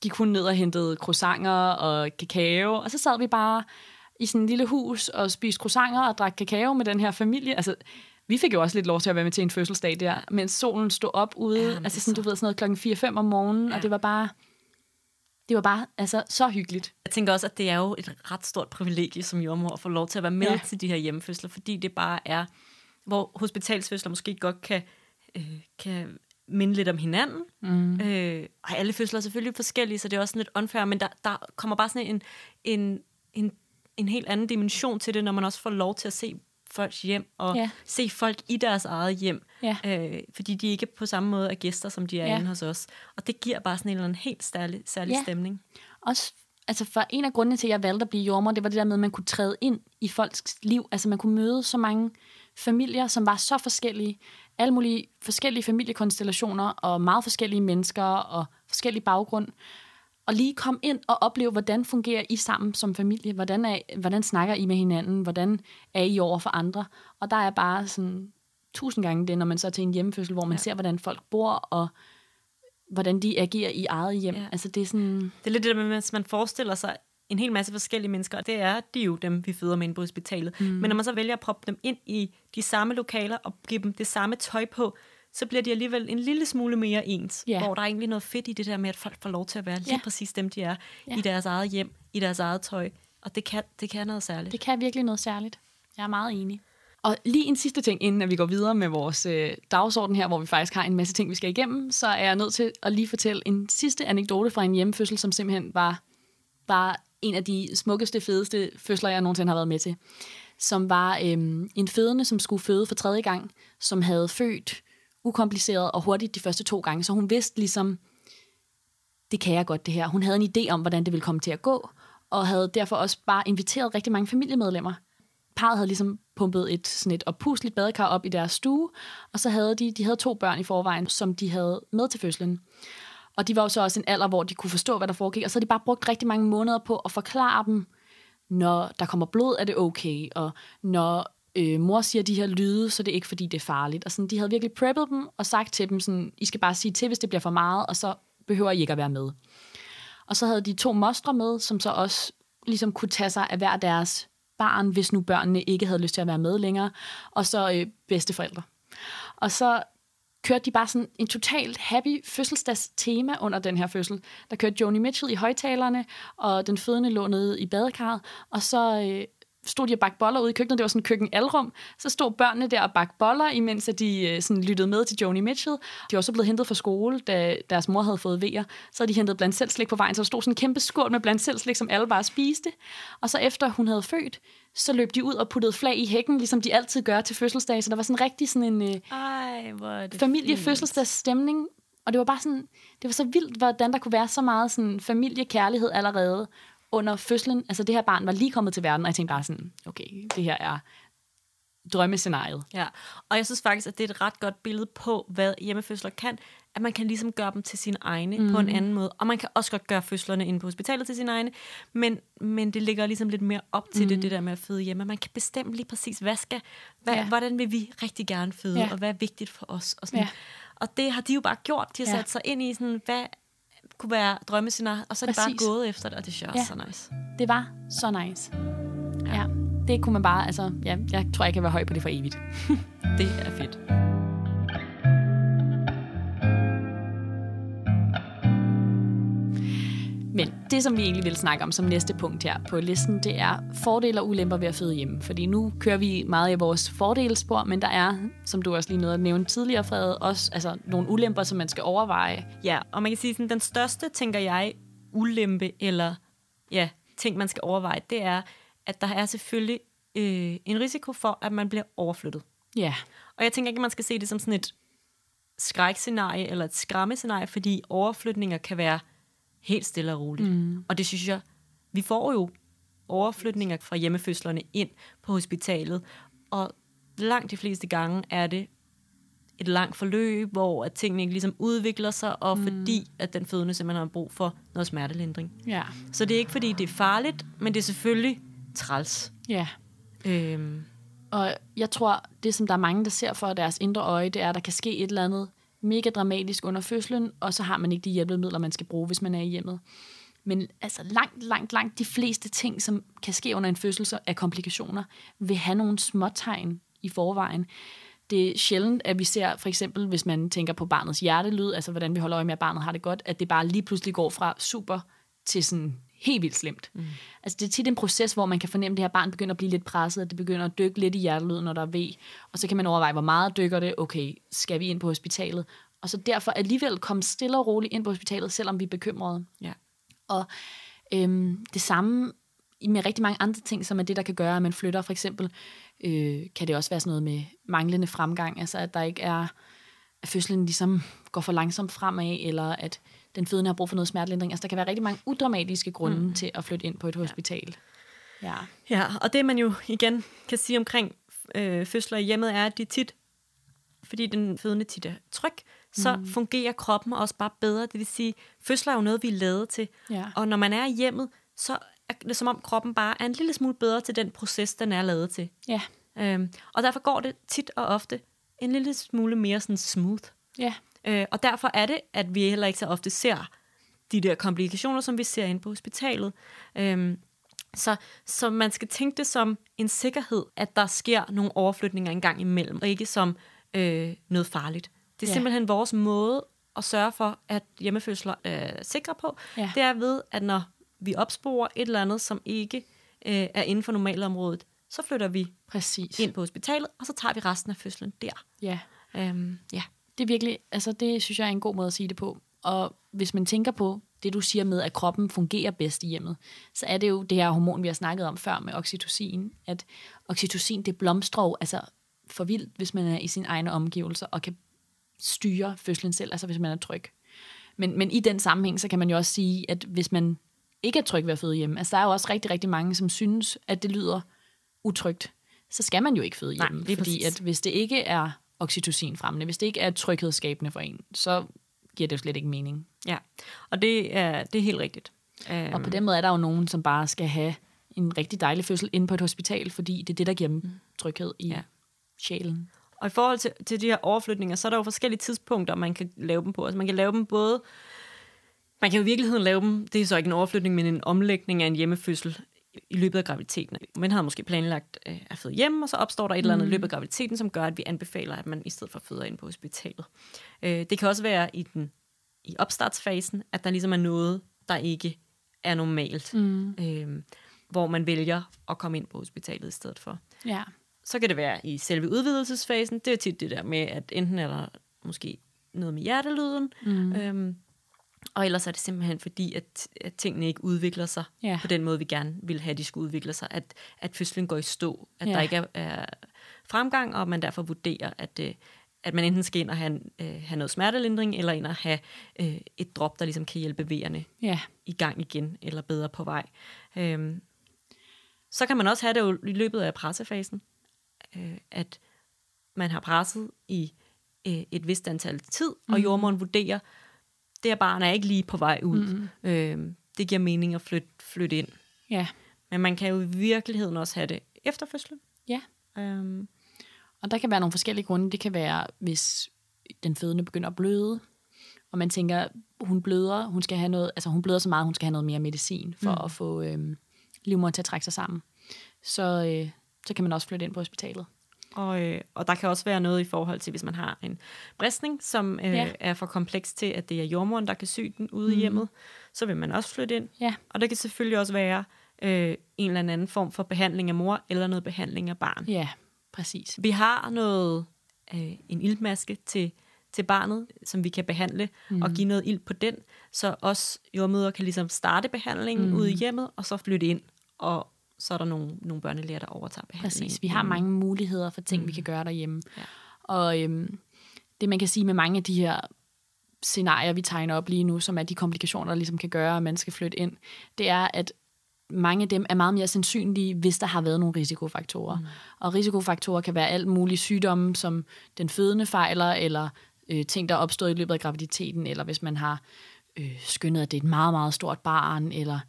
gik hun ned og hentede croissanter og kakao, og så sad vi bare i sådan et lille hus og spiste croissanter og drak kakao med den her familie. Altså, vi fik jo også lidt lov til at være med til en fødselsdag der, mens solen stod op ude, ja, altså sådan, du ved, sådan noget klokken fire fem om morgenen, ja. og det var bare, det var bare altså, så hyggeligt. Jeg tænker også, at det er jo et ret stort privilegie som jordmor at få lov til at være med ja. til de her hjemmefødsler, fordi det bare er, hvor hospitalsfødsler måske godt kan... Øh, kan minde lidt om hinanden. Mm. Øh, og alle fødsler er selvfølgelig forskellige, så det er også lidt unfair, men der, der kommer bare sådan en, en, en, en helt anden dimension til det, når man også får lov til at se folks hjem, og yeah. se folk i deres eget hjem, yeah. øh, fordi de ikke på samme måde er gæster, som de er yeah. inde hos os. Og det giver bare sådan en eller anden helt særlig, særlig yeah. stemning. Også altså for en af grundene til, at jeg valgte at blive jordmor, det var det der med, at man kunne træde ind i folks liv. Altså man kunne møde så mange familier, som var så forskellige, alle mulige forskellige familiekonstellationer og meget forskellige mennesker og forskellige baggrund. Og lige komme ind og opleve, hvordan fungerer I sammen som familie? Hvordan, er, hvordan snakker I med hinanden? Hvordan er I over for andre? Og der er bare sådan tusind gange det, når man så er til en hjemmefødsel, hvor man ja. ser, hvordan folk bor og hvordan de agerer i eget hjem. Ja. Altså, det er sådan... Det er lidt det der med, at man forestiller sig en hel masse forskellige mennesker, og det er de jo dem, vi føder med inde på hospitalet. Mm. Men når man så vælger at proppe dem ind i de samme lokaler og give dem det samme tøj på, så bliver de alligevel en lille smule mere ens, yeah. hvor der er egentlig noget fedt i det der med, at folk får lov til at være yeah. lige præcis dem, de er, yeah. i deres eget hjem, i deres eget tøj, og det kan, det kan noget særligt. Det kan virkelig noget særligt. Jeg er meget enig. Og lige en sidste ting, inden at vi går videre med vores øh, dagsorden her, hvor vi faktisk har en masse ting, vi skal igennem, så er jeg nødt til at lige fortælle en sidste anekdote fra en hjemmefødsel, som simpelthen var bare en af de smukkeste, fedeste fødsler, jeg nogensinde har været med til, som var øhm, en fødende, som skulle føde for tredje gang, som havde født ukompliceret og hurtigt de første to gange, så hun vidste ligesom, det kan jeg godt det her. Hun havde en idé om, hvordan det ville komme til at gå, og havde derfor også bare inviteret rigtig mange familiemedlemmer. Parret havde ligesom pumpet et, sådan et oppusligt badekar op i deres stue, og så havde de, de havde to børn i forvejen, som de havde med til fødslen. Og de var jo så også en alder, hvor de kunne forstå, hvad der foregik. Og så havde de bare brugt rigtig mange måneder på at forklare dem, når der kommer blod, er det okay. Og når øh, mor siger de her lyde, så det er ikke, fordi det er farligt. Og sådan, de havde virkelig preppet dem og sagt til dem, sådan, I skal bare sige til, hvis det bliver for meget, og så behøver I ikke at være med. Og så havde de to mostre med, som så også ligesom kunne tage sig af hver deres barn, hvis nu børnene ikke havde lyst til at være med længere. Og så øh, bedsteforældre. Og så kørte de bare sådan en totalt happy fødselsdagstema under den her fødsel. Der kørte Joni Mitchell i højtalerne, og den fødende lå nede i badekarret, og så øh, stod de og bagte boller ude i køkkenet. Det var sådan køkkenalrum. Så stod børnene der og bagte boller, imens de sådan lyttede med til Joni Mitchell. De var så blevet hentet fra skole, da deres mor havde fået vejer. Så havde de hentet blandt selv slik på vejen, så der stod sådan en kæmpe skål med blandt selv slik, som alle bare spiste. Og så efter hun havde født, så løb de ud og puttede flag i hækken, ligesom de altid gør til fødselsdag. Så der var sådan rigtig sådan en øh, familiefødselsdagsstemning. Og det var bare sådan, det var så vildt, hvordan der kunne være så meget sådan familiekærlighed allerede under fødslen. Altså det her barn var lige kommet til verden, og jeg tænkte bare sådan, okay, det her er drømmescenariet. Ja, og jeg synes faktisk, at det er et ret godt billede på, hvad hjemmefødsler kan, at man kan ligesom gøre dem til sine egne mm. på en anden måde. Og man kan også godt gøre fødslerne inde på hospitalet til sine egne, men, men det ligger ligesom lidt mere op til mm. det, det der med at føde hjemme. Man kan bestemme lige præcis, hvad skal, hvad, ja. hvordan vil vi rigtig gerne føde, ja. og hvad er vigtigt for os. Og, sådan. Ja. Og det har de jo bare gjort. De har ja. sat sig ind i, sådan, hvad kunne være drømmescenariet, og så er det bare gået efter det, og det er ja. så nice. Det var så nice. Ja. ja. Det kunne man bare, altså, ja, jeg tror, jeg kan være høj på det for evigt. Det er fedt. Men det, som vi egentlig vil snakke om som næste punkt her på listen, det er fordele og ulemper ved at føde hjemme. Fordi nu kører vi meget i vores fordelespor, men der er, som du også lige nåede at nævne tidligere, Frede, også altså, nogle ulemper, som man skal overveje. Ja, og man kan sige, sådan den største, tænker jeg, ulempe eller ja, ting, man skal overveje, det er, at der er selvfølgelig øh, en risiko for, at man bliver overflyttet. Ja. Yeah. Og jeg tænker ikke, at man skal se det som sådan et skrækscenarie eller et skræmmescenarie, fordi overflytninger kan være helt stille og roligt. Mm. Og det synes jeg, vi får jo overflytninger fra hjemmefødslerne ind på hospitalet, og langt de fleste gange er det et langt forløb, hvor at tingene ikke ligesom udvikler sig, og mm. fordi at den fødende simpelthen har brug for noget smertelindring. Yeah. Så det er ikke, fordi det er farligt, men det er selvfølgelig træls. Ja. Yeah. Øhm. Og jeg tror, det som der er mange, der ser for deres indre øje, det er, at der kan ske et eller andet mega dramatisk under fødslen, og så har man ikke de hjælpemidler, man skal bruge, hvis man er i hjemmet. Men altså langt, langt, langt de fleste ting, som kan ske under en fødsel af komplikationer, vil have nogle småtegn i forvejen. Det er sjældent, at vi ser, for eksempel, hvis man tænker på barnets hjertelyd, altså hvordan vi holder øje med, at barnet har det godt, at det bare lige pludselig går fra super til sådan helt vildt slemt. Mm. Altså det er tit en proces, hvor man kan fornemme, at det her barn begynder at blive lidt presset, at det begynder at dykke lidt i hjertelyden, når der er ve, og så kan man overveje, hvor meget dykker det, okay, skal vi ind på hospitalet? Og så derfor alligevel komme stille og roligt ind på hospitalet, selvom vi er bekymrede. Ja. Og øhm, det samme med rigtig mange andre ting, som er det, der kan gøre, at man flytter. For eksempel øh, kan det også være sådan noget med manglende fremgang, altså at der ikke er, at fødslen ligesom går for langsomt fremad, eller at den fødende har brug for noget smertelindring. Altså, der kan være rigtig mange udramatiske grunde mm. til at flytte ind på et hospital. Ja, ja. ja og det man jo igen kan sige omkring øh, fødsler i hjemmet, er, at de tit, fordi den fødende tit er tryg, så mm. fungerer kroppen også bare bedre. Det vil sige, fødsler er jo noget, vi er lavet til. Ja. Og når man er i hjemmet, så er det som om kroppen bare er en lille smule bedre til den proces, den er lavet til. Ja. Øhm, og derfor går det tit og ofte en lille smule mere sådan smooth. Ja. Øh, og derfor er det, at vi heller ikke så ofte ser de der komplikationer, som vi ser inde på hospitalet. Øhm, så, så man skal tænke det som en sikkerhed, at der sker nogle overflytninger en gang imellem, og ikke som øh, noget farligt. Det er ja. simpelthen vores måde at sørge for, at hjemmefødsler øh, er sikre på. Ja. Det er ved, at når vi opsporer et eller andet, som ikke øh, er inden for normalområdet, så flytter vi Præcis. ind på hospitalet, og så tager vi resten af fødslen der. Ja. Øhm, ja. Det er virkelig, altså det synes jeg er en god måde at sige det på. Og hvis man tænker på det, du siger med, at kroppen fungerer bedst i hjemmet, så er det jo det her hormon, vi har snakket om før med oxytocin, at oxytocin, det blomstrer altså for vildt, hvis man er i sine egne omgivelser og kan styre fødslen selv, altså hvis man er tryg. Men, men i den sammenhæng, så kan man jo også sige, at hvis man ikke er tryg ved at føde hjemme, altså der er jo også rigtig, rigtig mange, som synes, at det lyder utrygt, så skal man jo ikke føde hjemme. Nej, fordi at hvis det ikke er oxytocin fremmende. Hvis det ikke er tryghedsskabende for en, så giver det jo slet ikke mening. Ja, og det er, det er helt rigtigt. Og på den måde er der jo nogen, som bare skal have en rigtig dejlig fødsel inde på et hospital, fordi det er det, der giver dem tryghed i ja. sjælen. Og i forhold til, til de her overflytninger, så er der jo forskellige tidspunkter, man kan lave dem på. Altså man kan lave dem både... Man kan jo i virkeligheden lave dem, det er så ikke en overflytning, men en omlægning af en hjemmefødsel i løbet af graviditeten. Man havde måske planlagt øh, at føde hjemme, og så opstår der et eller andet i løbet af graviditeten, som gør, at vi anbefaler, at man i stedet for føder ind på hospitalet. Øh, det kan også være i, den, i opstartsfasen, at der ligesom er noget, der ikke er normalt. Mm. Øh, hvor man vælger at komme ind på hospitalet i stedet for. Ja. Så kan det være i selve udvidelsesfasen. Det er tit det der med, at enten er der måske noget med hjertelyden, mm. øhm, og ellers er det simpelthen fordi, at, at tingene ikke udvikler sig yeah. på den måde, vi gerne vil have, de skulle udvikle sig. At, at fødslen går i stå, at yeah. der ikke er, er fremgang, og man derfor vurderer, at, at man enten skal ind og have, have noget smertelindring, eller ind og have øh, et drop, der ligesom kan hjælpe vægerne yeah. i gang igen, eller bedre på vej. Øhm, så kan man også have det jo i løbet af pressefasen, øh, at man har presset i øh, et vist antal tid, mm. og jordmoren vurderer, det her barn er ikke lige på vej ud. Mm. Øh, det giver mening at flytte, flytte ind. Ja. Men man kan jo i virkeligheden også have det efter fødslen. Ja. Øhm. Og der kan være nogle forskellige grunde. Det kan være, hvis den fødende begynder at bløde, og man tænker, hun bløder, hun skal have noget, altså hun bløder så meget, hun skal have noget mere medicin, for mm. at få øh, livmoderen til at trække sig sammen. Så, øh, så kan man også flytte ind på hospitalet. Og, øh, og der kan også være noget i forhold til, hvis man har en bristning, som øh, ja. er for kompleks til, at det er jordmoren, der kan sy den ude mm. i hjemmet, så vil man også flytte ind. Ja. Og der kan selvfølgelig også være øh, en eller anden form for behandling af mor, eller noget behandling af barn. Ja, præcis. Vi har noget, øh, en iltmaske til, til barnet, som vi kan behandle, mm. og give noget ilt på den, så også jordmødre kan ligesom starte behandlingen mm. ude i hjemmet, og så flytte ind og så er der nogle, nogle børnelæger, der overtager behandlingen. Præcis. Vi har mange muligheder for ting, mm. vi kan gøre derhjemme. Ja. Og øhm, det, man kan sige med mange af de her scenarier, vi tegner op lige nu, som er de komplikationer, der ligesom kan gøre, at man skal flytte ind, det er, at mange af dem er meget mere sandsynlige, hvis der har været nogle risikofaktorer. Mm. Og risikofaktorer kan være alt mulige sygdomme, som den fødende fejler, eller øh, ting, der er opstået i løbet af graviditeten, eller hvis man har øh, skønnet, at det er et meget, meget stort barn, eller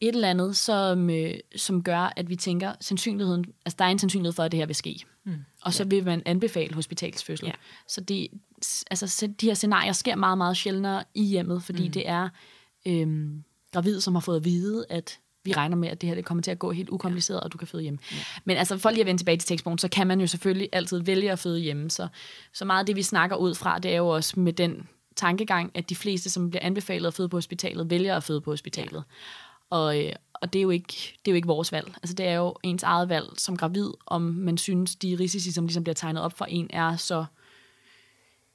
et eller andet, som, øh, som gør, at vi tænker, sandsynligheden, altså der er en sandsynlighed for, at det her vil ske. Mm, og så ja. vil man anbefale hospitalsfødsel. Ja. Så det, altså, de her scenarier sker meget, meget sjældnere i hjemmet, fordi mm. det er øh, gravide, som har fået at vide, at vi regner med, at det her det kommer til at gå helt ukompliceret, ja. og du kan føde hjemme. Ja. Men altså, for lige at vende tilbage til tekstbogen, så kan man jo selvfølgelig altid vælge at føde hjemme. Så, så meget af det, vi snakker ud fra, det er jo også med den tankegang, at de fleste, som bliver anbefalet at føde på hospitalet, vælger at føde på hospitalet. Ja. Og, og det, er jo ikke, det er jo ikke vores valg. Altså, det er jo ens eget valg som gravid, om man synes, de risici, som ligesom bliver tegnet op for en, er så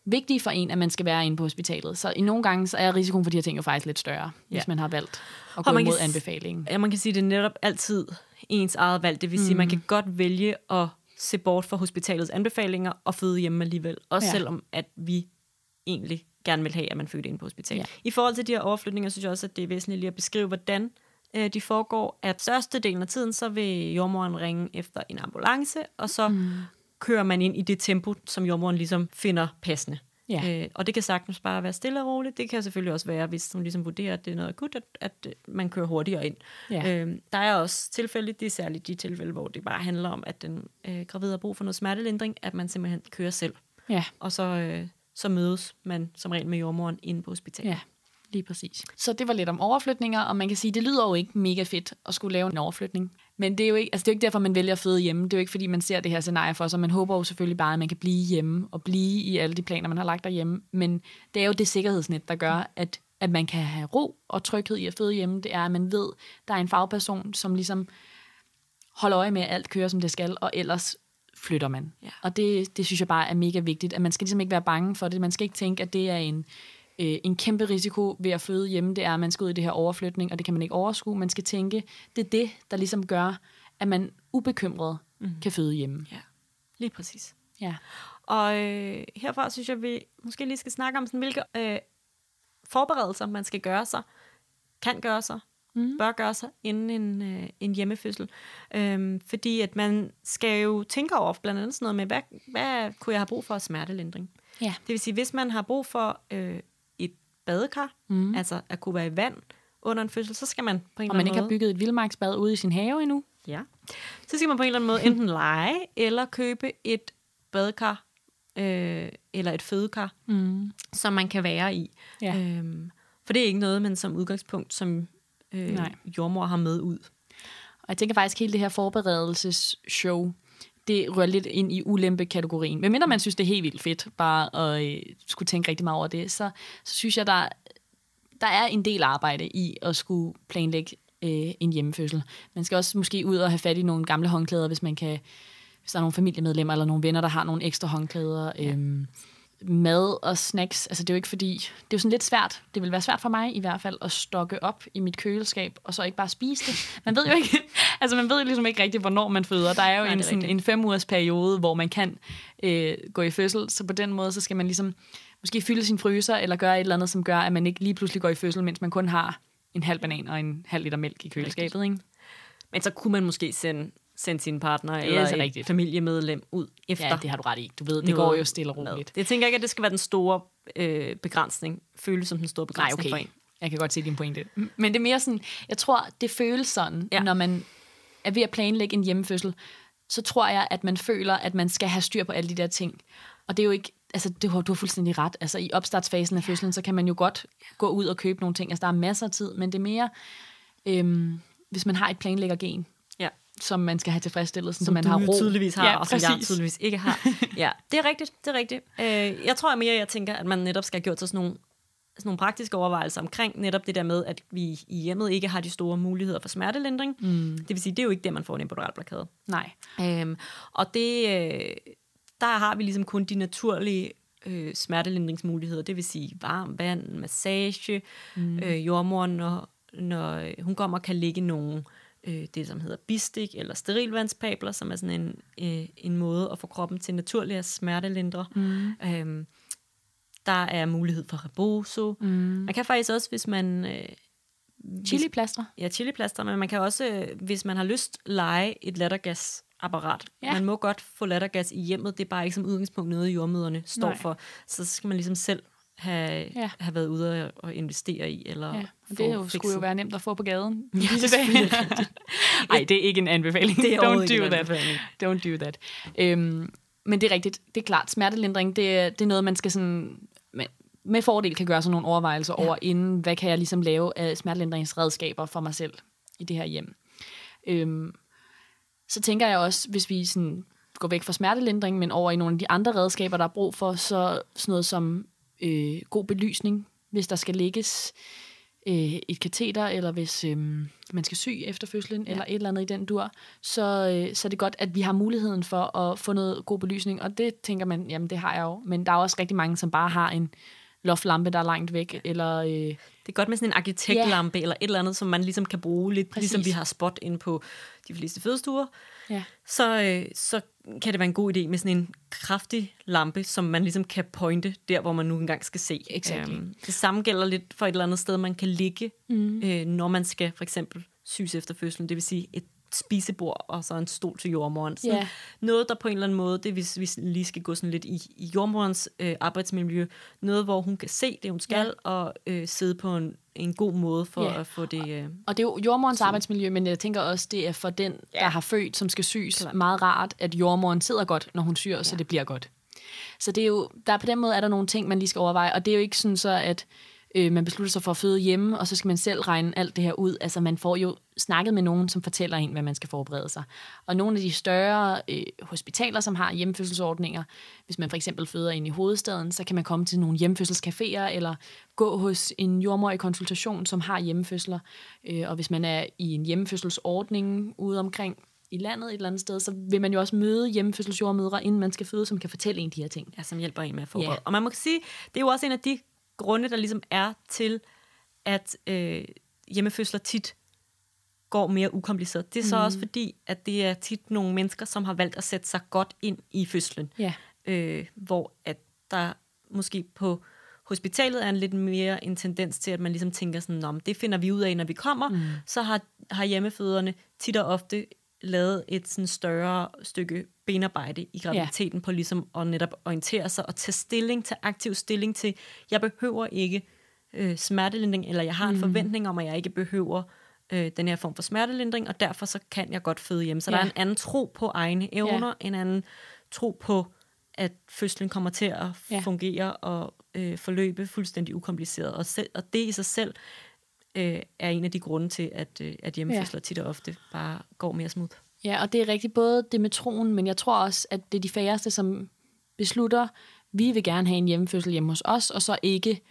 vigtige for en, at man skal være inde på hospitalet. Så i nogle gange så er risikoen for de her ting jo faktisk lidt større, ja. hvis man har valgt at gå imod anbefalingen. Ja, man kan sige, det er netop altid ens eget valg. Det vil mm. sige, man kan godt vælge at se bort fra hospitalets anbefalinger og føde hjemme alligevel. Også ja. selvom at vi egentlig gerne vil have, at man fødte ind på hospitalet. Ja. I forhold til de her overflytninger, synes jeg også, at det er væsentligt lige at beskrive, hvordan øh, de foregår. At størstedelen af tiden, så vil jordmoren ringe efter en ambulance, og så mm. kører man ind i det tempo, som jordmoren ligesom finder passende. Ja. Øh, og det kan sagtens bare være stille og roligt. Det kan selvfølgelig også være, hvis man ligesom vurderer, at det er noget akut, at, at man kører hurtigere ind. Ja. Øh, der er også tilfælde, det er særligt de tilfælde, hvor det bare handler om, at den øh, gravide har brug for noget smertelindring, at man simpelthen kører selv. Ja. Og så... Øh, så mødes man som regel med jordmoren inde på hospitalet. Ja, lige præcis. Så det var lidt om overflytninger, og man kan sige, det lyder jo ikke mega fedt at skulle lave en overflytning. Men det er jo ikke, altså det er jo ikke derfor, man vælger at føde hjemme. Det er jo ikke, fordi man ser det her scenarie for sig. Man håber jo selvfølgelig bare, at man kan blive hjemme og blive i alle de planer, man har lagt derhjemme. Men det er jo det sikkerhedsnet, der gør, at, at man kan have ro og tryghed i at føde hjemme. Det er, at man ved, at der er en fagperson, som ligesom holder øje med, at alt kører, som det skal, og ellers flytter man. Ja. Og det, det synes jeg bare er mega vigtigt, at man skal ligesom ikke være bange for det. Man skal ikke tænke, at det er en, øh, en kæmpe risiko ved at føde hjemme. Det er, at man skal ud i det her overflytning, og det kan man ikke overskue. Man skal tænke, det er det, der ligesom gør, at man ubekymret mm. kan føde hjemme. Ja, lige præcis. Ja. Og øh, herfra synes jeg, at vi måske lige skal snakke om, sådan, hvilke øh, forberedelser man skal gøre sig, kan gøre sig, Mm. bør gøre sig inden en, øh, en hjemmefødsel. Øhm, fordi at man skal jo tænke over blandt andet sådan noget med, hvad, hvad kunne jeg have brug for af smertelindring? Yeah. Det vil sige, hvis man har brug for øh, et badekar, mm. altså at kunne være i vand under en fødsel, så skal man på en og eller anden måde... Og man ikke har bygget et vildmarksbad ude i sin have endnu. Ja. Så skal man på en eller anden måde enten lege eller købe et badekar øh, eller et fødekar, mm. som man kan være i. Yeah. Øhm, for det er ikke noget, man som udgangspunkt som Øh, Nej. jordmor har med ud. Og jeg tænker faktisk, hele det her forberedelsesshow, det rører lidt ind i ulempe-kategorien. Men mindre man synes, det er helt vildt fedt, bare at øh, skulle tænke rigtig meget over det, så, så synes jeg, der, der er en del arbejde i at skulle planlægge øh, en hjemmefødsel. Man skal også måske ud og have fat i nogle gamle håndklæder, hvis man kan, hvis der er nogle familiemedlemmer eller nogle venner, der har nogle ekstra håndklæder. Ja. Øhm, mad og snacks, altså det er jo ikke fordi, det er jo sådan lidt svært, det vil være svært for mig i hvert fald, at stokke op i mit køleskab, og så ikke bare spise det. Man ved jo ikke, altså man ved jo ligesom ikke rigtigt, hvornår man føder. Der er jo Nej, en, sådan, en fem ugers periode, hvor man kan øh, gå i fødsel, så på den måde, så skal man ligesom måske fylde sin fryser, eller gøre et eller andet, som gør, at man ikke lige pludselig går i fødsel, mens man kun har en halv banan og en halv liter mælk i køleskabet, ikke? Men så kunne man måske sende, sende sin partner ja, eller et rigtigt. familiemedlem ud efter. Ja, det har du ret i. Du ved, det går jo stille og roligt. Jeg tænker ikke, at det skal være den store øh, begrænsning. Føles som den store begrænsning. Nej, okay. For en. Jeg kan godt se din pointe. Men det er mere sådan, jeg tror, det føles sådan, ja. Når man er ved at planlægge en hjemmefødsel, så tror jeg, at man føler, at man skal have styr på alle de der ting. Og det er jo ikke, altså du har, du har fuldstændig ret. Altså i opstartsfasen af fødslen, så kan man jo godt gå ud og købe nogle ting. Altså der er masser af tid, men det er mere, øhm, hvis man har et planlæggergen, ja. Som man skal have tilfredsstillet, sådan, som så man har ro. Som du tydeligvis har, ja, og som jeg tydeligvis ikke har. Ja, det er rigtigt, det er rigtigt. Øh, jeg tror mere, jeg tænker, at man netop skal have gjort sig sådan nogle, sådan nogle praktiske overvejelser omkring netop det der med, at vi i hjemmet ikke har de store muligheder for smertelindring. Mm. Det vil sige, det er jo ikke det, man får en epiduralblokade. Nej. Øhm, og det... Øh, der har vi ligesom kun de naturlige øh, smertelindringsmuligheder, det vil sige varmt vand, massage, mm. øh, jordmoren, når, når hun kommer, kan lægge nogle, øh, det som hedder bistik eller sterilvandspabler, som er sådan en, øh, en måde at få kroppen til naturligt at smertelindre. Mm. Øhm, der er mulighed for rebozo. Mm. Man kan faktisk også, hvis man... Øh, chiliplaster. Hvis, ja, chiliplaster, men man kan også, hvis man har lyst, lege et lattergas. Apparat. Ja. Man må godt få lattergas i hjemmet, det er bare ikke som udgangspunkt noget, jordmøderne står Nej. For. Så skal man ligesom selv have, ja. have været ude og investere i, eller ja. Det jo, skulle jo være nemt at få på gaden. Ja, det Ej, det er ikke en anbefaling. Det er Don't, do en anbefaling. Don't do that. Øhm, men det er rigtigt, det er klart. Smertelindring, det er, det er noget, man skal sådan... Man, med fordel kan gøre sådan nogle overvejelser ja. Over, inden hvad kan jeg ligesom lave af smertelindringsredskaber for mig selv i det her hjem. Øhm, Så tænker jeg også, hvis vi sådan går væk fra smertelindring, men over i nogle af de andre redskaber, der er brug for, så sådan noget som øh, god belysning, hvis der skal lægges øh, et kateter, eller hvis øh, man skal sy efter fødslen, ja. Eller et eller andet i den dur, så, øh, så er det godt, at vi har muligheden for at få noget god belysning, og det tænker man, jamen det har jeg jo, men der er også rigtig mange, som bare har en loftlampe, der er langt væk, eller... Øh, det er godt med sådan en arkitektlampe, yeah. eller et eller andet, som man ligesom kan bruge lidt, Præcis. Ligesom vi har spot inde på de fleste fødestuer. Yeah. Så, øh, så kan det være en god idé med sådan en kraftig lampe, som man ligesom kan pointe der, hvor man nu engang skal se. Exactly. Øhm, det samme gælder lidt for et eller andet sted, man kan ligge, mm. øh, når man skal for eksempel syes efter fødslen, det vil sige et spisebord og så en stol til jordmoren. Yeah. Noget, der på en eller anden måde, det hvis vi lige skal gå sådan lidt i, i jordmorens øh, arbejdsmiljø, noget, hvor hun kan se det, hun skal, yeah. og øh, sidde på en, en god måde for yeah. at få det... Øh, og det er jo jordmorens arbejdsmiljø, men jeg tænker også, det er for den, yeah. der har født, som skal syes, Klar. Meget rart, at jordmoren sidder godt, når hun syr, yeah. så det bliver godt. Så det er jo, der på den måde er der nogle ting, man lige skal overveje, og det er jo ikke sådan så, at Øh, man beslutter sig for at føde hjemme, og så skal man selv regne alt det her ud. Altså, man får jo snakket med nogen, som fortæller en, hvad man skal forberede sig. Og nogle af de større øh, hospitaler, som har hjemmefødselsordninger, hvis man for eksempel føder ind i hovedstaden, så kan man komme til nogle hjemmefødselscaféer, eller gå hos en jordmor i konsultation, som har hjemmefødsler. Øh, og hvis man er i en hjemmefødselsordning ude omkring i landet et eller andet sted, så vil man jo også møde hjemmefødselsjordmødre, inden man skal føde, som kan fortælle en de her ting. Ja, som hjælper en med at forberede. Yeah. Og man må sige, det er jo også en af de grunde, der ligesom er til, at øh, hjemmefødsler tit går mere ukompliceret. Det er så mm. også fordi, at det er tit nogle mennesker, som har valgt at sætte sig godt ind i fødslen. Yeah. Øh, hvor at der måske på hospitalet er en lidt mere en tendens til, at man ligesom tænker sådan, om det finder vi ud af, når vi kommer. Mm. Så har, har hjemmeføderne tit og ofte lavet et sådan større stykke benarbejde i graviditeten yeah. på ligesom at netop orientere sig og tage stilling, tage aktiv stilling til, jeg behøver ikke øh, smertelindring, eller jeg har en mm. forventning om, at jeg ikke behøver øh, den her form for smertelindring, og derfor så kan jeg godt føde hjem. Så yeah. der er en anden tro på egne evner, yeah. en anden tro på, at fødslen kommer til at yeah. fungere og øh, forløbe fuldstændig ukompliceret. Og, selv, og det i sig selv øh, er en af de grunde til, at, øh, at hjemmefødsler yeah. tit og ofte bare går mere smooth. Ja, og det er rigtigt både det med troen, men jeg tror også, at det er de færreste, som beslutter, vi vil gerne have en hjemmefødsel hjemme hos os, og så ikke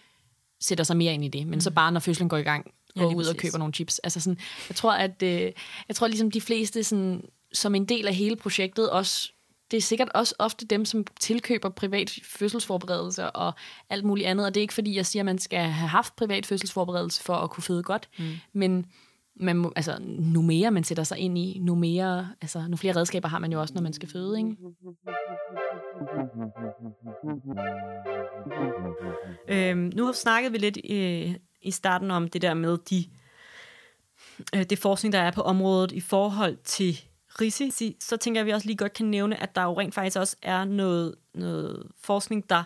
sætter sig mere ind i det, men mm. så bare når fødslen går i gang, ja, går ud præcis. Og køber nogle chips. Altså sådan, jeg tror, at øh, jeg tror ligesom de fleste sådan, som en del af hele projektet også, det er sikkert også ofte dem, som tilkøber privat fødselsforberedelser og alt muligt andet. Og det er ikke fordi, jeg siger, at man skal have haft privat fødselsforberedelse for at kunne føde godt. Mm. Men man må, altså, nu mere man sætter sig ind i, nu, mere, altså, nu flere redskaber har man jo også, når man skal føde. Ikke? Øhm, nu har snakket vi lidt øh, i starten om det der med de, øh, det forskning, der er på området i forhold til risici, så tænker jeg, at vi også lige godt kan nævne, at der jo rent faktisk også er noget, noget forskning, der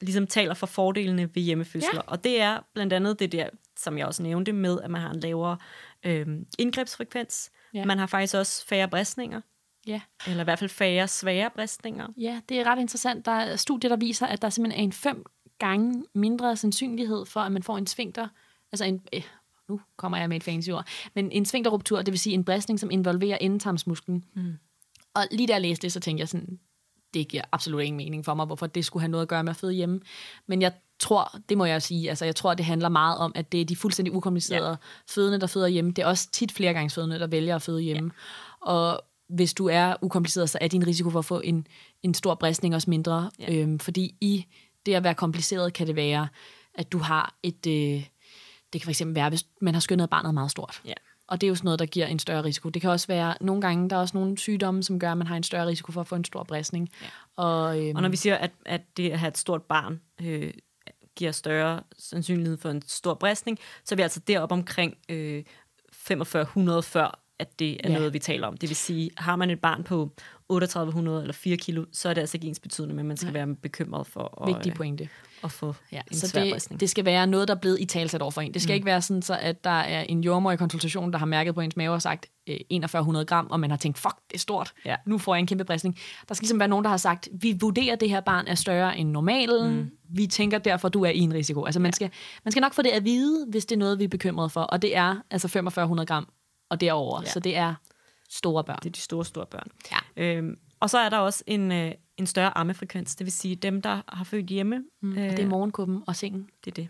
ligesom taler for fordelene ved hjemmefødsler. Ja. Og det er blandt andet det der, som jeg også nævnte med, at man har en lavere øh, indgrebsfrekvens. Ja. Man har faktisk også færre bristninger. Ja. Eller i hvert fald færre svære bristninger. Ja, det er ret interessant. Der er studier, der viser, at der simpelthen er en fem gange mindre sandsynlighed for, at man får en sfinkter, altså en... Øh, nu kommer jeg med et fancy ord, men en sfinkterruptur, det vil sige en bristning, som involverer endetarmsmusklen. Mm. Og lige der jeg læste det, så tænkte jeg sådan, det giver absolut ingen mening for mig, hvorfor det skulle have noget at gøre med at føde hjemme. Men jeg tror, det må jeg sige, altså jeg tror, det handler meget om, at det er de fuldstændig ukomplicerede ja. fødende, der føder hjemme. Det er også tit flergangsfødende, der vælger at føde hjemme. Ja. Og hvis du er ukompliceret, så er din risiko for at få en, en stor bristning også mindre. Ja. Øhm, fordi i det at være kompliceret, kan det være, at du har et... Øh, Det kan for eksempel være, hvis man har skønnet barnet meget stort. Yeah. Og det er jo sådan noget, der giver en større risiko. Det kan også være, nogle gange, der er også nogle sygdomme, som gør, at man har en større risiko for at få en stor bristning. Yeah. Og, øhm, og når vi siger, at, at det at have et stort barn øh, giver større sandsynlighed for en stor bristning, så er vi altså deroppe omkring øh, fyrre fem hundrede før, at det er yeah. noget, vi taler om. Det vil sige, har man et barn på tre tusind otte hundrede eller fire kilo, så er det altså ikke ensbetydende, men man skal være bekymret for at, vigtig pointe. At få ja, en så svær bristning. Det, det skal være noget, der er blevet italsat over for en. Det skal mm. ikke være sådan, så at der er en jordemoder i konsultation, der har mærket på ens mave og sagt øh, fyrre et hundrede gram, og man har tænkt, fuck, det er stort, ja. Nu får jeg en kæmpe bristning. Der skal ligesom være nogen, der har sagt, vi vurderer, at det her barn er større end normalen, mm. vi tænker derfor, du er i en risiko. Altså man, ja. skal, man skal nok få det at vide, hvis det er noget, vi er bekymret for, og det er altså fyrre et hundrede gram og derover, ja. Så det er store børn. Det er de store, store børn. Ja. Øhm, og så er der også en, øh, en større ammefrekvens, det vil sige dem, der har født hjemme. Mm, øh, det er morgenkuppen og sengen. Det er det.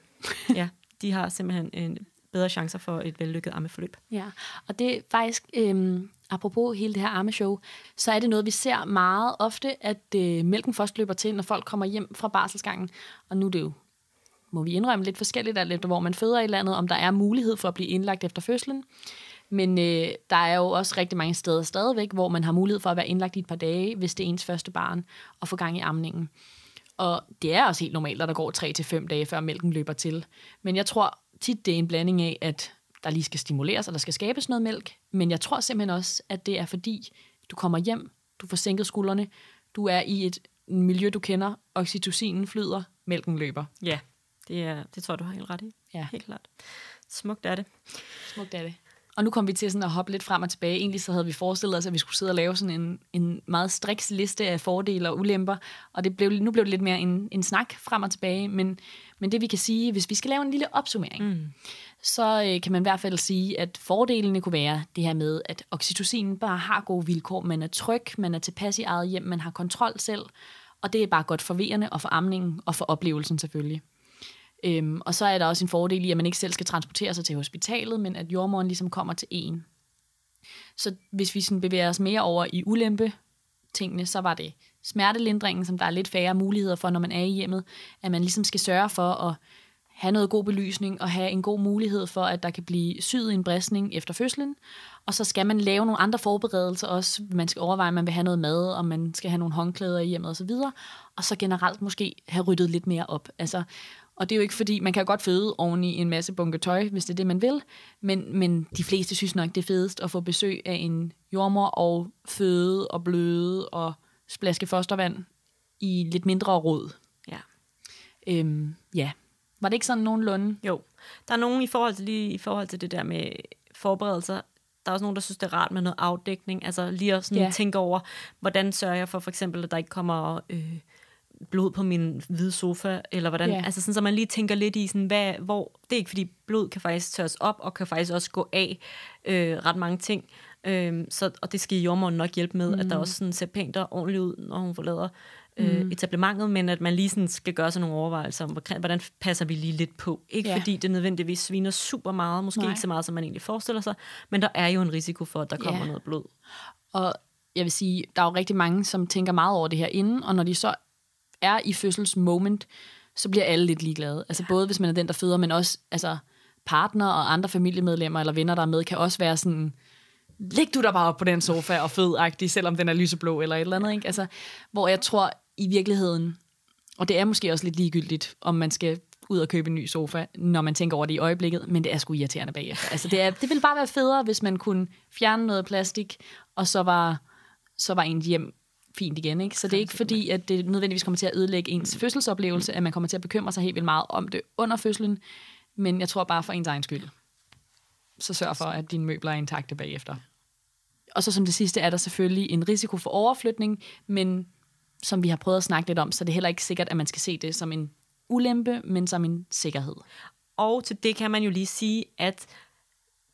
Ja, de har simpelthen en bedre chancer for et vellykket ammeforløb. Ja, og det er faktisk, øh, apropos hele det her ammeshow, så er det noget, vi ser meget ofte, at øh, mælken først løber til, når folk kommer hjem fra barselsgangen. Og nu er det jo, må vi indrømme, lidt forskelligt alt efter, hvor man føder i landet, om der er mulighed for at blive indlagt efter fødslen. Men øh, der er jo også rigtig mange steder stadigvæk, hvor man har mulighed for at være indlagt i et par dage, hvis det er ens første barn, og få gang i amningen. Og det er også helt normalt, at der går tre til fem dage, før mælken løber til. Men jeg tror tit, det er en blanding af, at der lige skal stimuleres, og der skal skabes noget mælk. Men jeg tror simpelthen også, at det er fordi, du kommer hjem, du får sænket skuldrene, du er i et miljø, du kender, oxytocinen flyder, mælken løber. Ja, det, er, det tror du har helt ret i. Ja. Helt klart. Smukt er det. Smukt er det. Og nu kom vi til sådan at hoppe lidt frem og tilbage. Egentlig så havde vi forestillet os, at vi skulle sidde og lave sådan en, en meget striks liste af fordele og ulemper. Og det blev, nu blev det lidt mere en, en snak frem og tilbage. Men, men det vi kan sige, hvis vi skal lave en lille opsummering, mm. så øh, kan man i hvert fald sige, at fordelene kunne være det her med, at oxytocinen bare har gode vilkår. Man er tryg, man er tilpas i eget hjem, man har kontrol selv. Og det er bare godt for vejerne og for amningen og for oplevelsen selvfølgelig. Øhm, og så er der også en fordel i, at man ikke selv skal transportere sig til hospitalet, men at jordemoren ligesom kommer til en. Så hvis vi sådan bevæger os mere over i ulempe-tingene, så var det smertelindringen, som der er lidt færre muligheder for, når man er i hjemmet, at man ligesom skal sørge for at have noget god belysning og have en god mulighed for, at der kan blive syet en bristning efter fødslen. Og så skal man lave nogle andre forberedelser også. Man skal overveje, om man vil have noget mad, og man skal have nogle håndklæder i hjemmet osv. Og så generelt måske have ryddet lidt mere op. Altså... Og det er jo ikke fordi, man kan jo godt føde oven i en masse bunke tøj, hvis det er det, man vil. Men, men de fleste synes nok, det er fedest at få besøg af en jordmor og føde og bløde og splaske fostervand i lidt mindre rod. Ja. Øhm, ja. Var det ikke sådan nogenlunde? Jo. Der er nogen i forhold til, lige i forhold til det der med forberedelser. Der er også nogen, der synes, det er rart med noget afdækning. Altså lige at sådan ja. tænke over, hvordan sørger jeg for for eksempel, at der ikke kommer... Øh, blod på min hvide sofa, eller hvordan, yeah. altså sådan, så man lige tænker lidt i, sådan, hvad, hvor, det er ikke fordi, blod kan faktisk tørres op, og kan faktisk også gå af øh, ret mange ting, øh, så, og det skal jordemoren nok hjælpe med, mm. at der også sådan ser pænt og ordentligt ud, når hun forlader øh, mm. etablementet, men at man lige sådan skal gøre sig nogle overvejelser om, hvordan passer vi lige lidt på. Ikke yeah. fordi det nødvendigvis sviner super meget, måske Nej. ikke så meget, som man egentlig forestiller sig, men der er jo en risiko for, at der kommer yeah. noget blod. Og jeg vil sige, der er jo rigtig mange, som tænker meget over det her inden, og når de så er i fødselsmoment, så bliver alle lidt ligeglade. Altså både hvis man er den, der føder, men også altså, partner og andre familiemedlemmer eller venner, der er med, kan også være sådan, læg du dig bare op på den sofa og fød-agtig, selvom den er lyseblå eller et eller andet. Ikke? Altså, hvor jeg tror i virkeligheden, og det er måske også lidt ligegyldigt, om man skal ud og købe en ny sofa, når man tænker over det i øjeblikket, men det er sgu irriterende bagefter. Altså, det, er, det ville bare være federe, hvis man kunne fjerne noget plastik, og så var, så var ens hjem fint igen. Ikke? Så det er ikke fordi, at det nødvendigvis kommer til at ødelægge ens fødselsoplevelse, at man kommer til at bekymre sig helt vildt meget om det under fødslen, men jeg tror bare for ens egen skyld. Så sørg for, at dine møbler er intakte bagefter. Og så som det sidste er der selvfølgelig en risiko for overflytning, men som vi har prøvet at snakke lidt om, så det er heller ikke sikkert, at man skal se det som en ulempe, men som en sikkerhed. Og til det kan man jo lige sige, at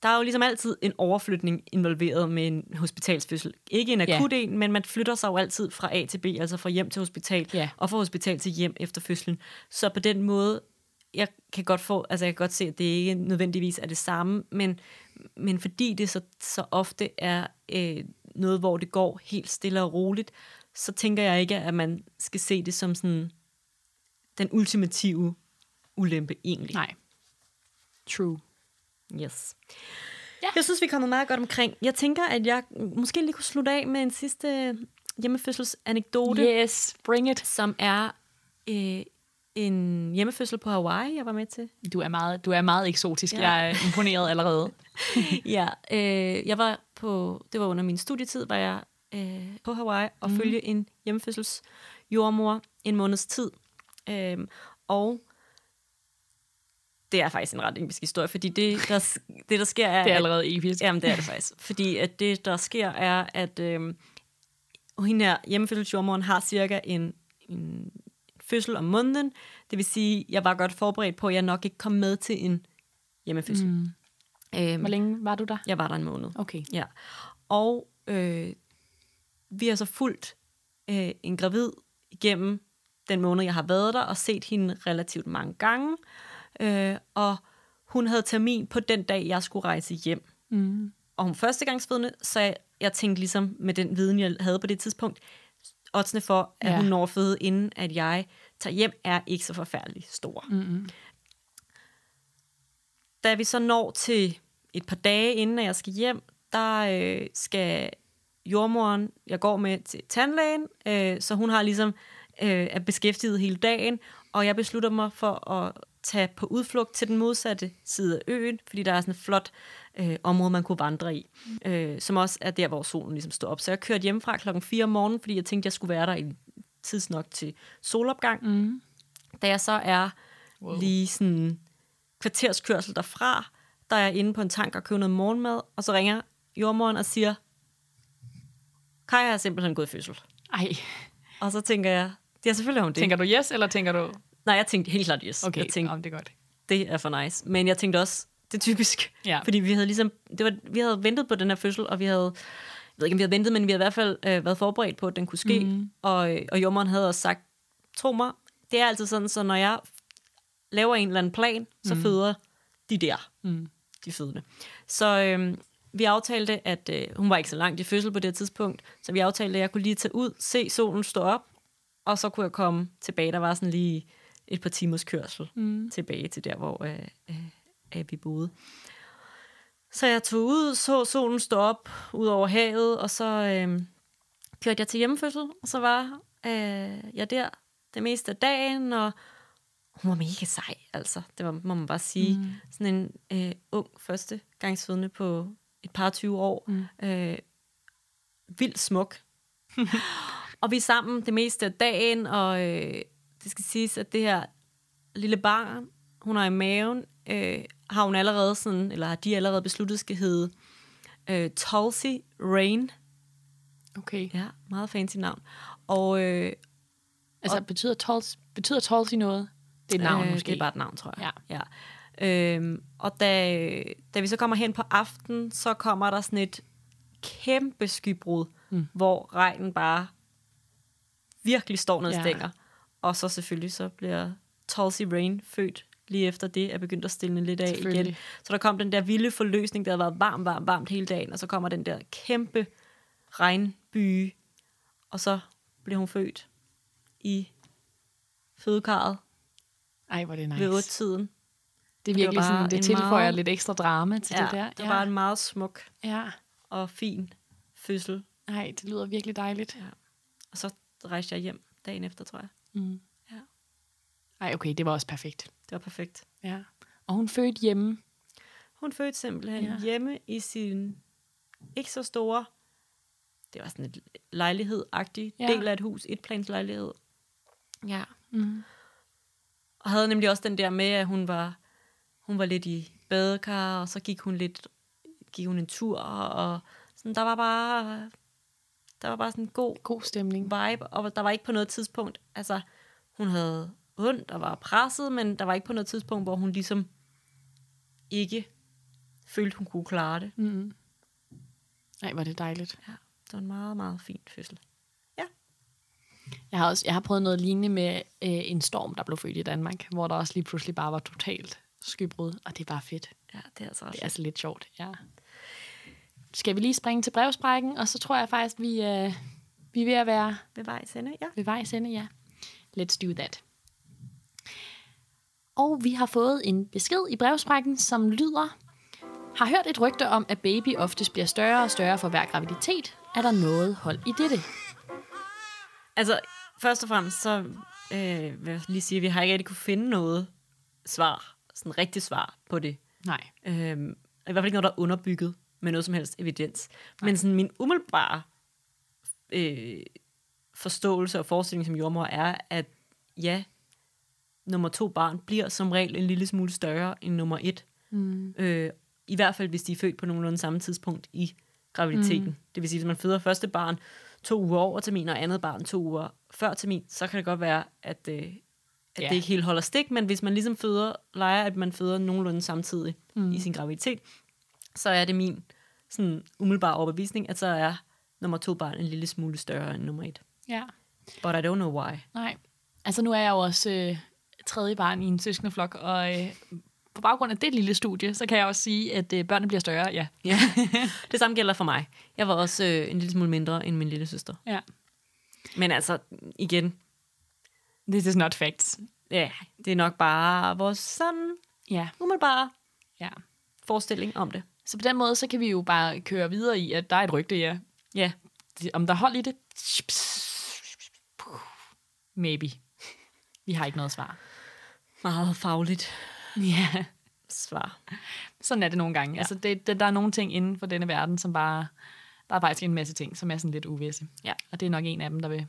der er jo ligesom altid en overflytning involveret med en hospitalsfødsel. Ikke en akut en, ja. men man flytter sig jo altid fra A til B, altså fra hjem til hospital, ja. og fra hospital til hjem efter fødslen. Så på den måde, jeg kan godt få, altså jeg kan godt se, at det ikke nødvendigvis er det samme, men, men fordi det så, så ofte er øh, noget, hvor det går helt stille og roligt, så tænker jeg ikke, at man skal se det som sådan den ultimative ulempe egentlig. Nej. True. Yes. Ja. Jeg synes, vi er kommet meget godt omkring. Jeg tænker, at jeg måske lige kunne slutte af med en sidste hjemmefødselsanekdote. Yes, bring it. Som er øh, en hjemmefødsel på Hawaii, jeg var med til. Du er meget, du er meget eksotisk. Ja. Jeg er imponeret allerede. ja, øh, jeg var på, det var under min studietid, var jeg øh, på Hawaii og mm. følge en hjemmefødselsjordmor en måneds tid. Øh, og det er faktisk en ret episk historie, fordi det, der, det, der sker er... Det er allerede episk. Jamen, det er det faktisk. Fordi at det, der sker, er, at øh, hende her hjemmefødselsjordmoren har cirka en, en fødsel om måneden. Det vil sige, jeg var godt forberedt på, at jeg nok ikke kom med til en hjemmefødsel. Mm. Øhm, Hvor længe var du der? Jeg var der en måned. Okay. Ja. Og øh, vi har så fulgt øh, en gravid igennem den måned, jeg har været der, og set hende relativt mange gange. Øh, og hun havde termin på den dag, jeg skulle rejse hjem. Mm. Og hun førstegangsfødende, så jeg, jeg tænkte ligesom med den viden, jeg havde på det tidspunkt, oddsene for, at ja. hun når føde, inden at jeg tager hjem, er ikke så forfærdelig store. Mm-hmm. Da vi så når til et par dage, inden jeg skal hjem, der øh, skal jordmoren, jeg går med til tandlægen, øh, så hun har ligesom øh, er beskæftiget hele dagen, og jeg beslutter mig for at tage på udflugt til den modsatte side af øen, fordi der er sådan et flot øh, område, man kunne vandre i, øh, som også er der, hvor solen ligesom står op. Så jeg kørte hjemmefra klokken fire om morgenen, fordi jeg tænkte, jeg skulle være der i tids nok til solopgang. Mm. Da jeg så er wow. lige sådan kvarterskørsel derfra, der er jeg inde på en tank og køber noget morgenmad, og så ringer jordmoren og siger, Kaja er simpelthen gået i fødsel. Ej. Og så tænker jeg, det er selvfølgelig hun det. Tænker du yes, eller tænker du... Nej, jeg tænkte helt klart yes. Okay, jeg tænkte, om det er godt. Det er for nice. Men jeg tænkte også, det er typisk. Ja. Fordi vi havde ligesom, det var, vi havde ventet på den her fødsel, og vi havde, jeg ved ikke om vi havde ventet, men vi havde i hvert fald øh, været forberedt på, at den kunne ske. Mm-hmm. Og, og jordmoren havde også sagt, tro mig, det er altid sådan, så når jeg laver en eller anden plan, så mm. føder de der, mm. de fødende. Så øh, vi aftalte, at øh, hun var ikke så langt i fødsel på det tidspunkt, så vi aftalte, at jeg kunne lige tage ud, se solen stå op, og så kunne jeg komme tilbage. Der var sådan lige... et par timers kørsel mm. tilbage til der, hvor øh, øh, vi boede. Så jeg tog ud, så solen stå op ud over havet, og så øh, kørte jeg til hjemmefødsel, og så var øh, jeg der det meste af dagen, og hun var mega sej, altså. Det var, må man bare sige. Mm. Sådan en øh, ung førstegangsfødende på et par tyve år. Mm. Øh, vildt smuk. Og vi er sammen det meste af dagen, og... Øh, det skal siges, at det her lille barn, hun har i maven, øh, har hun allerede sådan, eller har de allerede besluttet, skal hedde øh, Tulsi Rain. Okay. Ja, meget fancy navn. Og øh, altså og, betyder Tulsi betyder Tulsi noget? Det er et navn øh, måske. Det er bare et navn, tror jeg. Ja. ja. Øhm, og da da vi så kommer hen på aften, så kommer der sådan et kæmpe skybrud, mm. hvor regnen bare virkelig står noget stænger. Og så selvfølgelig så bliver Tulsi Rain født lige efter det, er begyndt at stille lidt af igen. Så der kom den der vilde forløsning, der havde været varmt, varmt, varmt hele dagen, og så kommer den der kæmpe regnbyge, og så bliver hun født i fødekarret. Ej, hvor det er nice. Ved otte-tiden. Det er virkelig det sådan, det tilføjer meget, lidt ekstra drama til ja, det der. det var ja. en meget smuk ja. og fin fødsel. Nej, det lyder virkelig dejligt. Ja. Og så rejste jeg hjem dagen efter, tror jeg. Mm. Ja. Ej, okay, det var også perfekt. Det var perfekt. Ja. Og hun fødte hjemme? Hun fødte simpelthen ja. hjemme i sin ikke så store, det var sådan et lejlighed-agtig ja. del af et hus, et plans lejlighed. Ja. Mm. Og havde nemlig også den der med, at hun var, hun var lidt i badekar, og så gik hun lidt, gik hun en tur, og sådan, der var bare, der var bare sådan en god, god stemning, vibe, og der var ikke på noget tidspunkt, altså hun havde ondt og var presset, men der var ikke på noget tidspunkt, hvor hun ligesom ikke følte, hun kunne klare det. Mm-hmm. Ej, var det dejligt. Ja, det var en meget, meget fin fødsel. Jeg har, også, jeg har prøvet noget lignende med øh, en storm, der blev født i Danmark, hvor der også lige pludselig bare var totalt skybrud, og det er bare fedt. Ja, det er altså også. Det er altså lidt sjovt, ja. Skal vi lige springe til brevsprækken, og så tror jeg faktisk, vi, øh, vi er ved at være... Ved vejs ende, ja. Ved vejs ende, ja. Let's do that. Og vi har fået en besked i brevsprækken, som lyder... Har hørt et rygte om, at baby oftest bliver større og større for hver graviditet. Er der noget hold i dette? Altså, først og fremmest, så øh, vil jeg lige sige, at vi har ikke rigtig kunne finde noget svar, sådan rigtigt svar på det. Nej. Øhm, I hvert fald ikke noget, der er underbygget med noget som helst evidens. Nej. Men sådan min umiddelbare øh, forståelse og forestilling som jordmor er, at ja, nummer to barn bliver som regel en lille smule større end nummer et. Mm. Øh, I hvert fald, hvis de er født på nogenlunde samme tidspunkt i graviditeten. Mm. Det vil sige, hvis man føder første barn to uger over termin, og andet barn to uger før termin, så kan det godt være, at, øh, at ja. det ikke helt holder stik, men hvis man ligesom føder, leger, at man føder nogenlunde samtidig mm. i sin graviditet, så er det min sådan, umiddelbare overbevisning, at så er nummer to barn en lille smule større end nummer et. Ja. But I don't know why. Nej. Altså nu er jeg jo også øh, tredje barn i en søskendeflok, og... Øh, på baggrund af det lille studie, så kan jeg også sige, at øh, børnene bliver større, ja. ja. Det samme gælder for mig. Jeg var også øh, en lille smule mindre end min lille søster. Ja. Men altså, igen. This is not facts. Ja, det er nok bare vores sådan ja. umiddelbare ja. forestilling om det. Så på den måde, så kan vi jo bare køre videre i, at der er et rygte, ja. Ja. Om der er hold i det? Maybe. Vi har ikke noget svar. Meget fagligt. Ja, yeah. svar. Sådan er det nogle gange. Ja. Altså, det, det, der er nogle ting inden for denne verden, som bare... Der er faktisk en masse ting, som er sådan lidt uvisse. Ja. Og det er nok en af dem, der vil...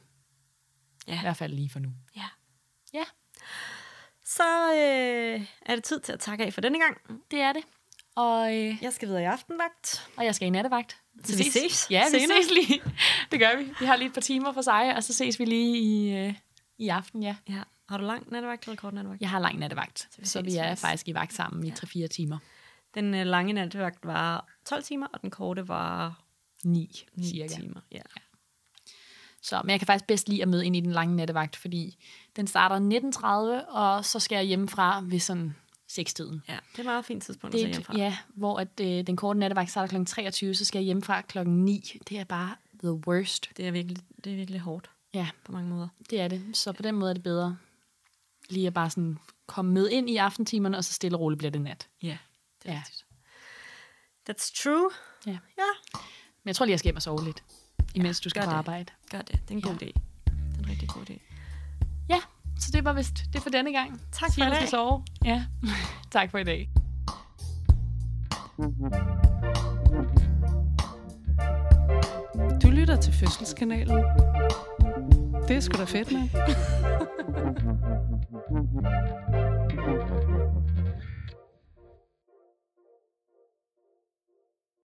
Ja. I hvert fald lige for nu. Ja. Ja. Så øh, er det tid til at takke af for denne gang. Det er det. Og øh, jeg skal videre i aftenvagt. Og jeg skal i nattevagt. Så vi ses. ses. Ja, vi Senere. ses lige. Det gør vi. Vi har lige et par timer for sig, og så ses vi lige i, øh, i aften, ja. Ja. Har du lang nattevagt eller kort nattevagt? Jeg har lang nattevagt, så vi, så vi er faktisk i vagt sammen ja. i tre-fire timer. Den øh, lange nattevagt var tolv timer, og den korte var ni, ni cirka. timer. Ja. Ja. Så, men jeg kan faktisk bedst lide at møde ind i den lange nattevagt, fordi den starter nitten tredive, og så skal jeg hjemmefra ved sådan seks-tiden. Ja, det er meget fint tidspunkt det, at se hjemmefra. Ja, hvor at, øh, den korte nattevagt starter klokken treogtyve, så skal jeg hjemmefra klokken ni. Det er bare the worst. Det er virkelig, det er virkelig hårdt ja. på mange måder. Det er det, så på den måde er det bedre. Lige at bare sådan komme med ind i aftentimerne, og så stille og roligt bliver det nat. Ja, yeah, det er yeah. rigtigt. That's true. Ja. Yeah. Yeah. Men jeg tror lige, jeg skal hjem og sove lidt, imens yeah, du skal på arbejde. Gør det. Det er en god ja. idé. Det er en rigtig god idé. Ja, så det var vist det for denne gang. Tak for i dag. Skal sove. Ja. Tak for i dag. Du lytter til Fødselskanalen. Det er sgu da fedt, man.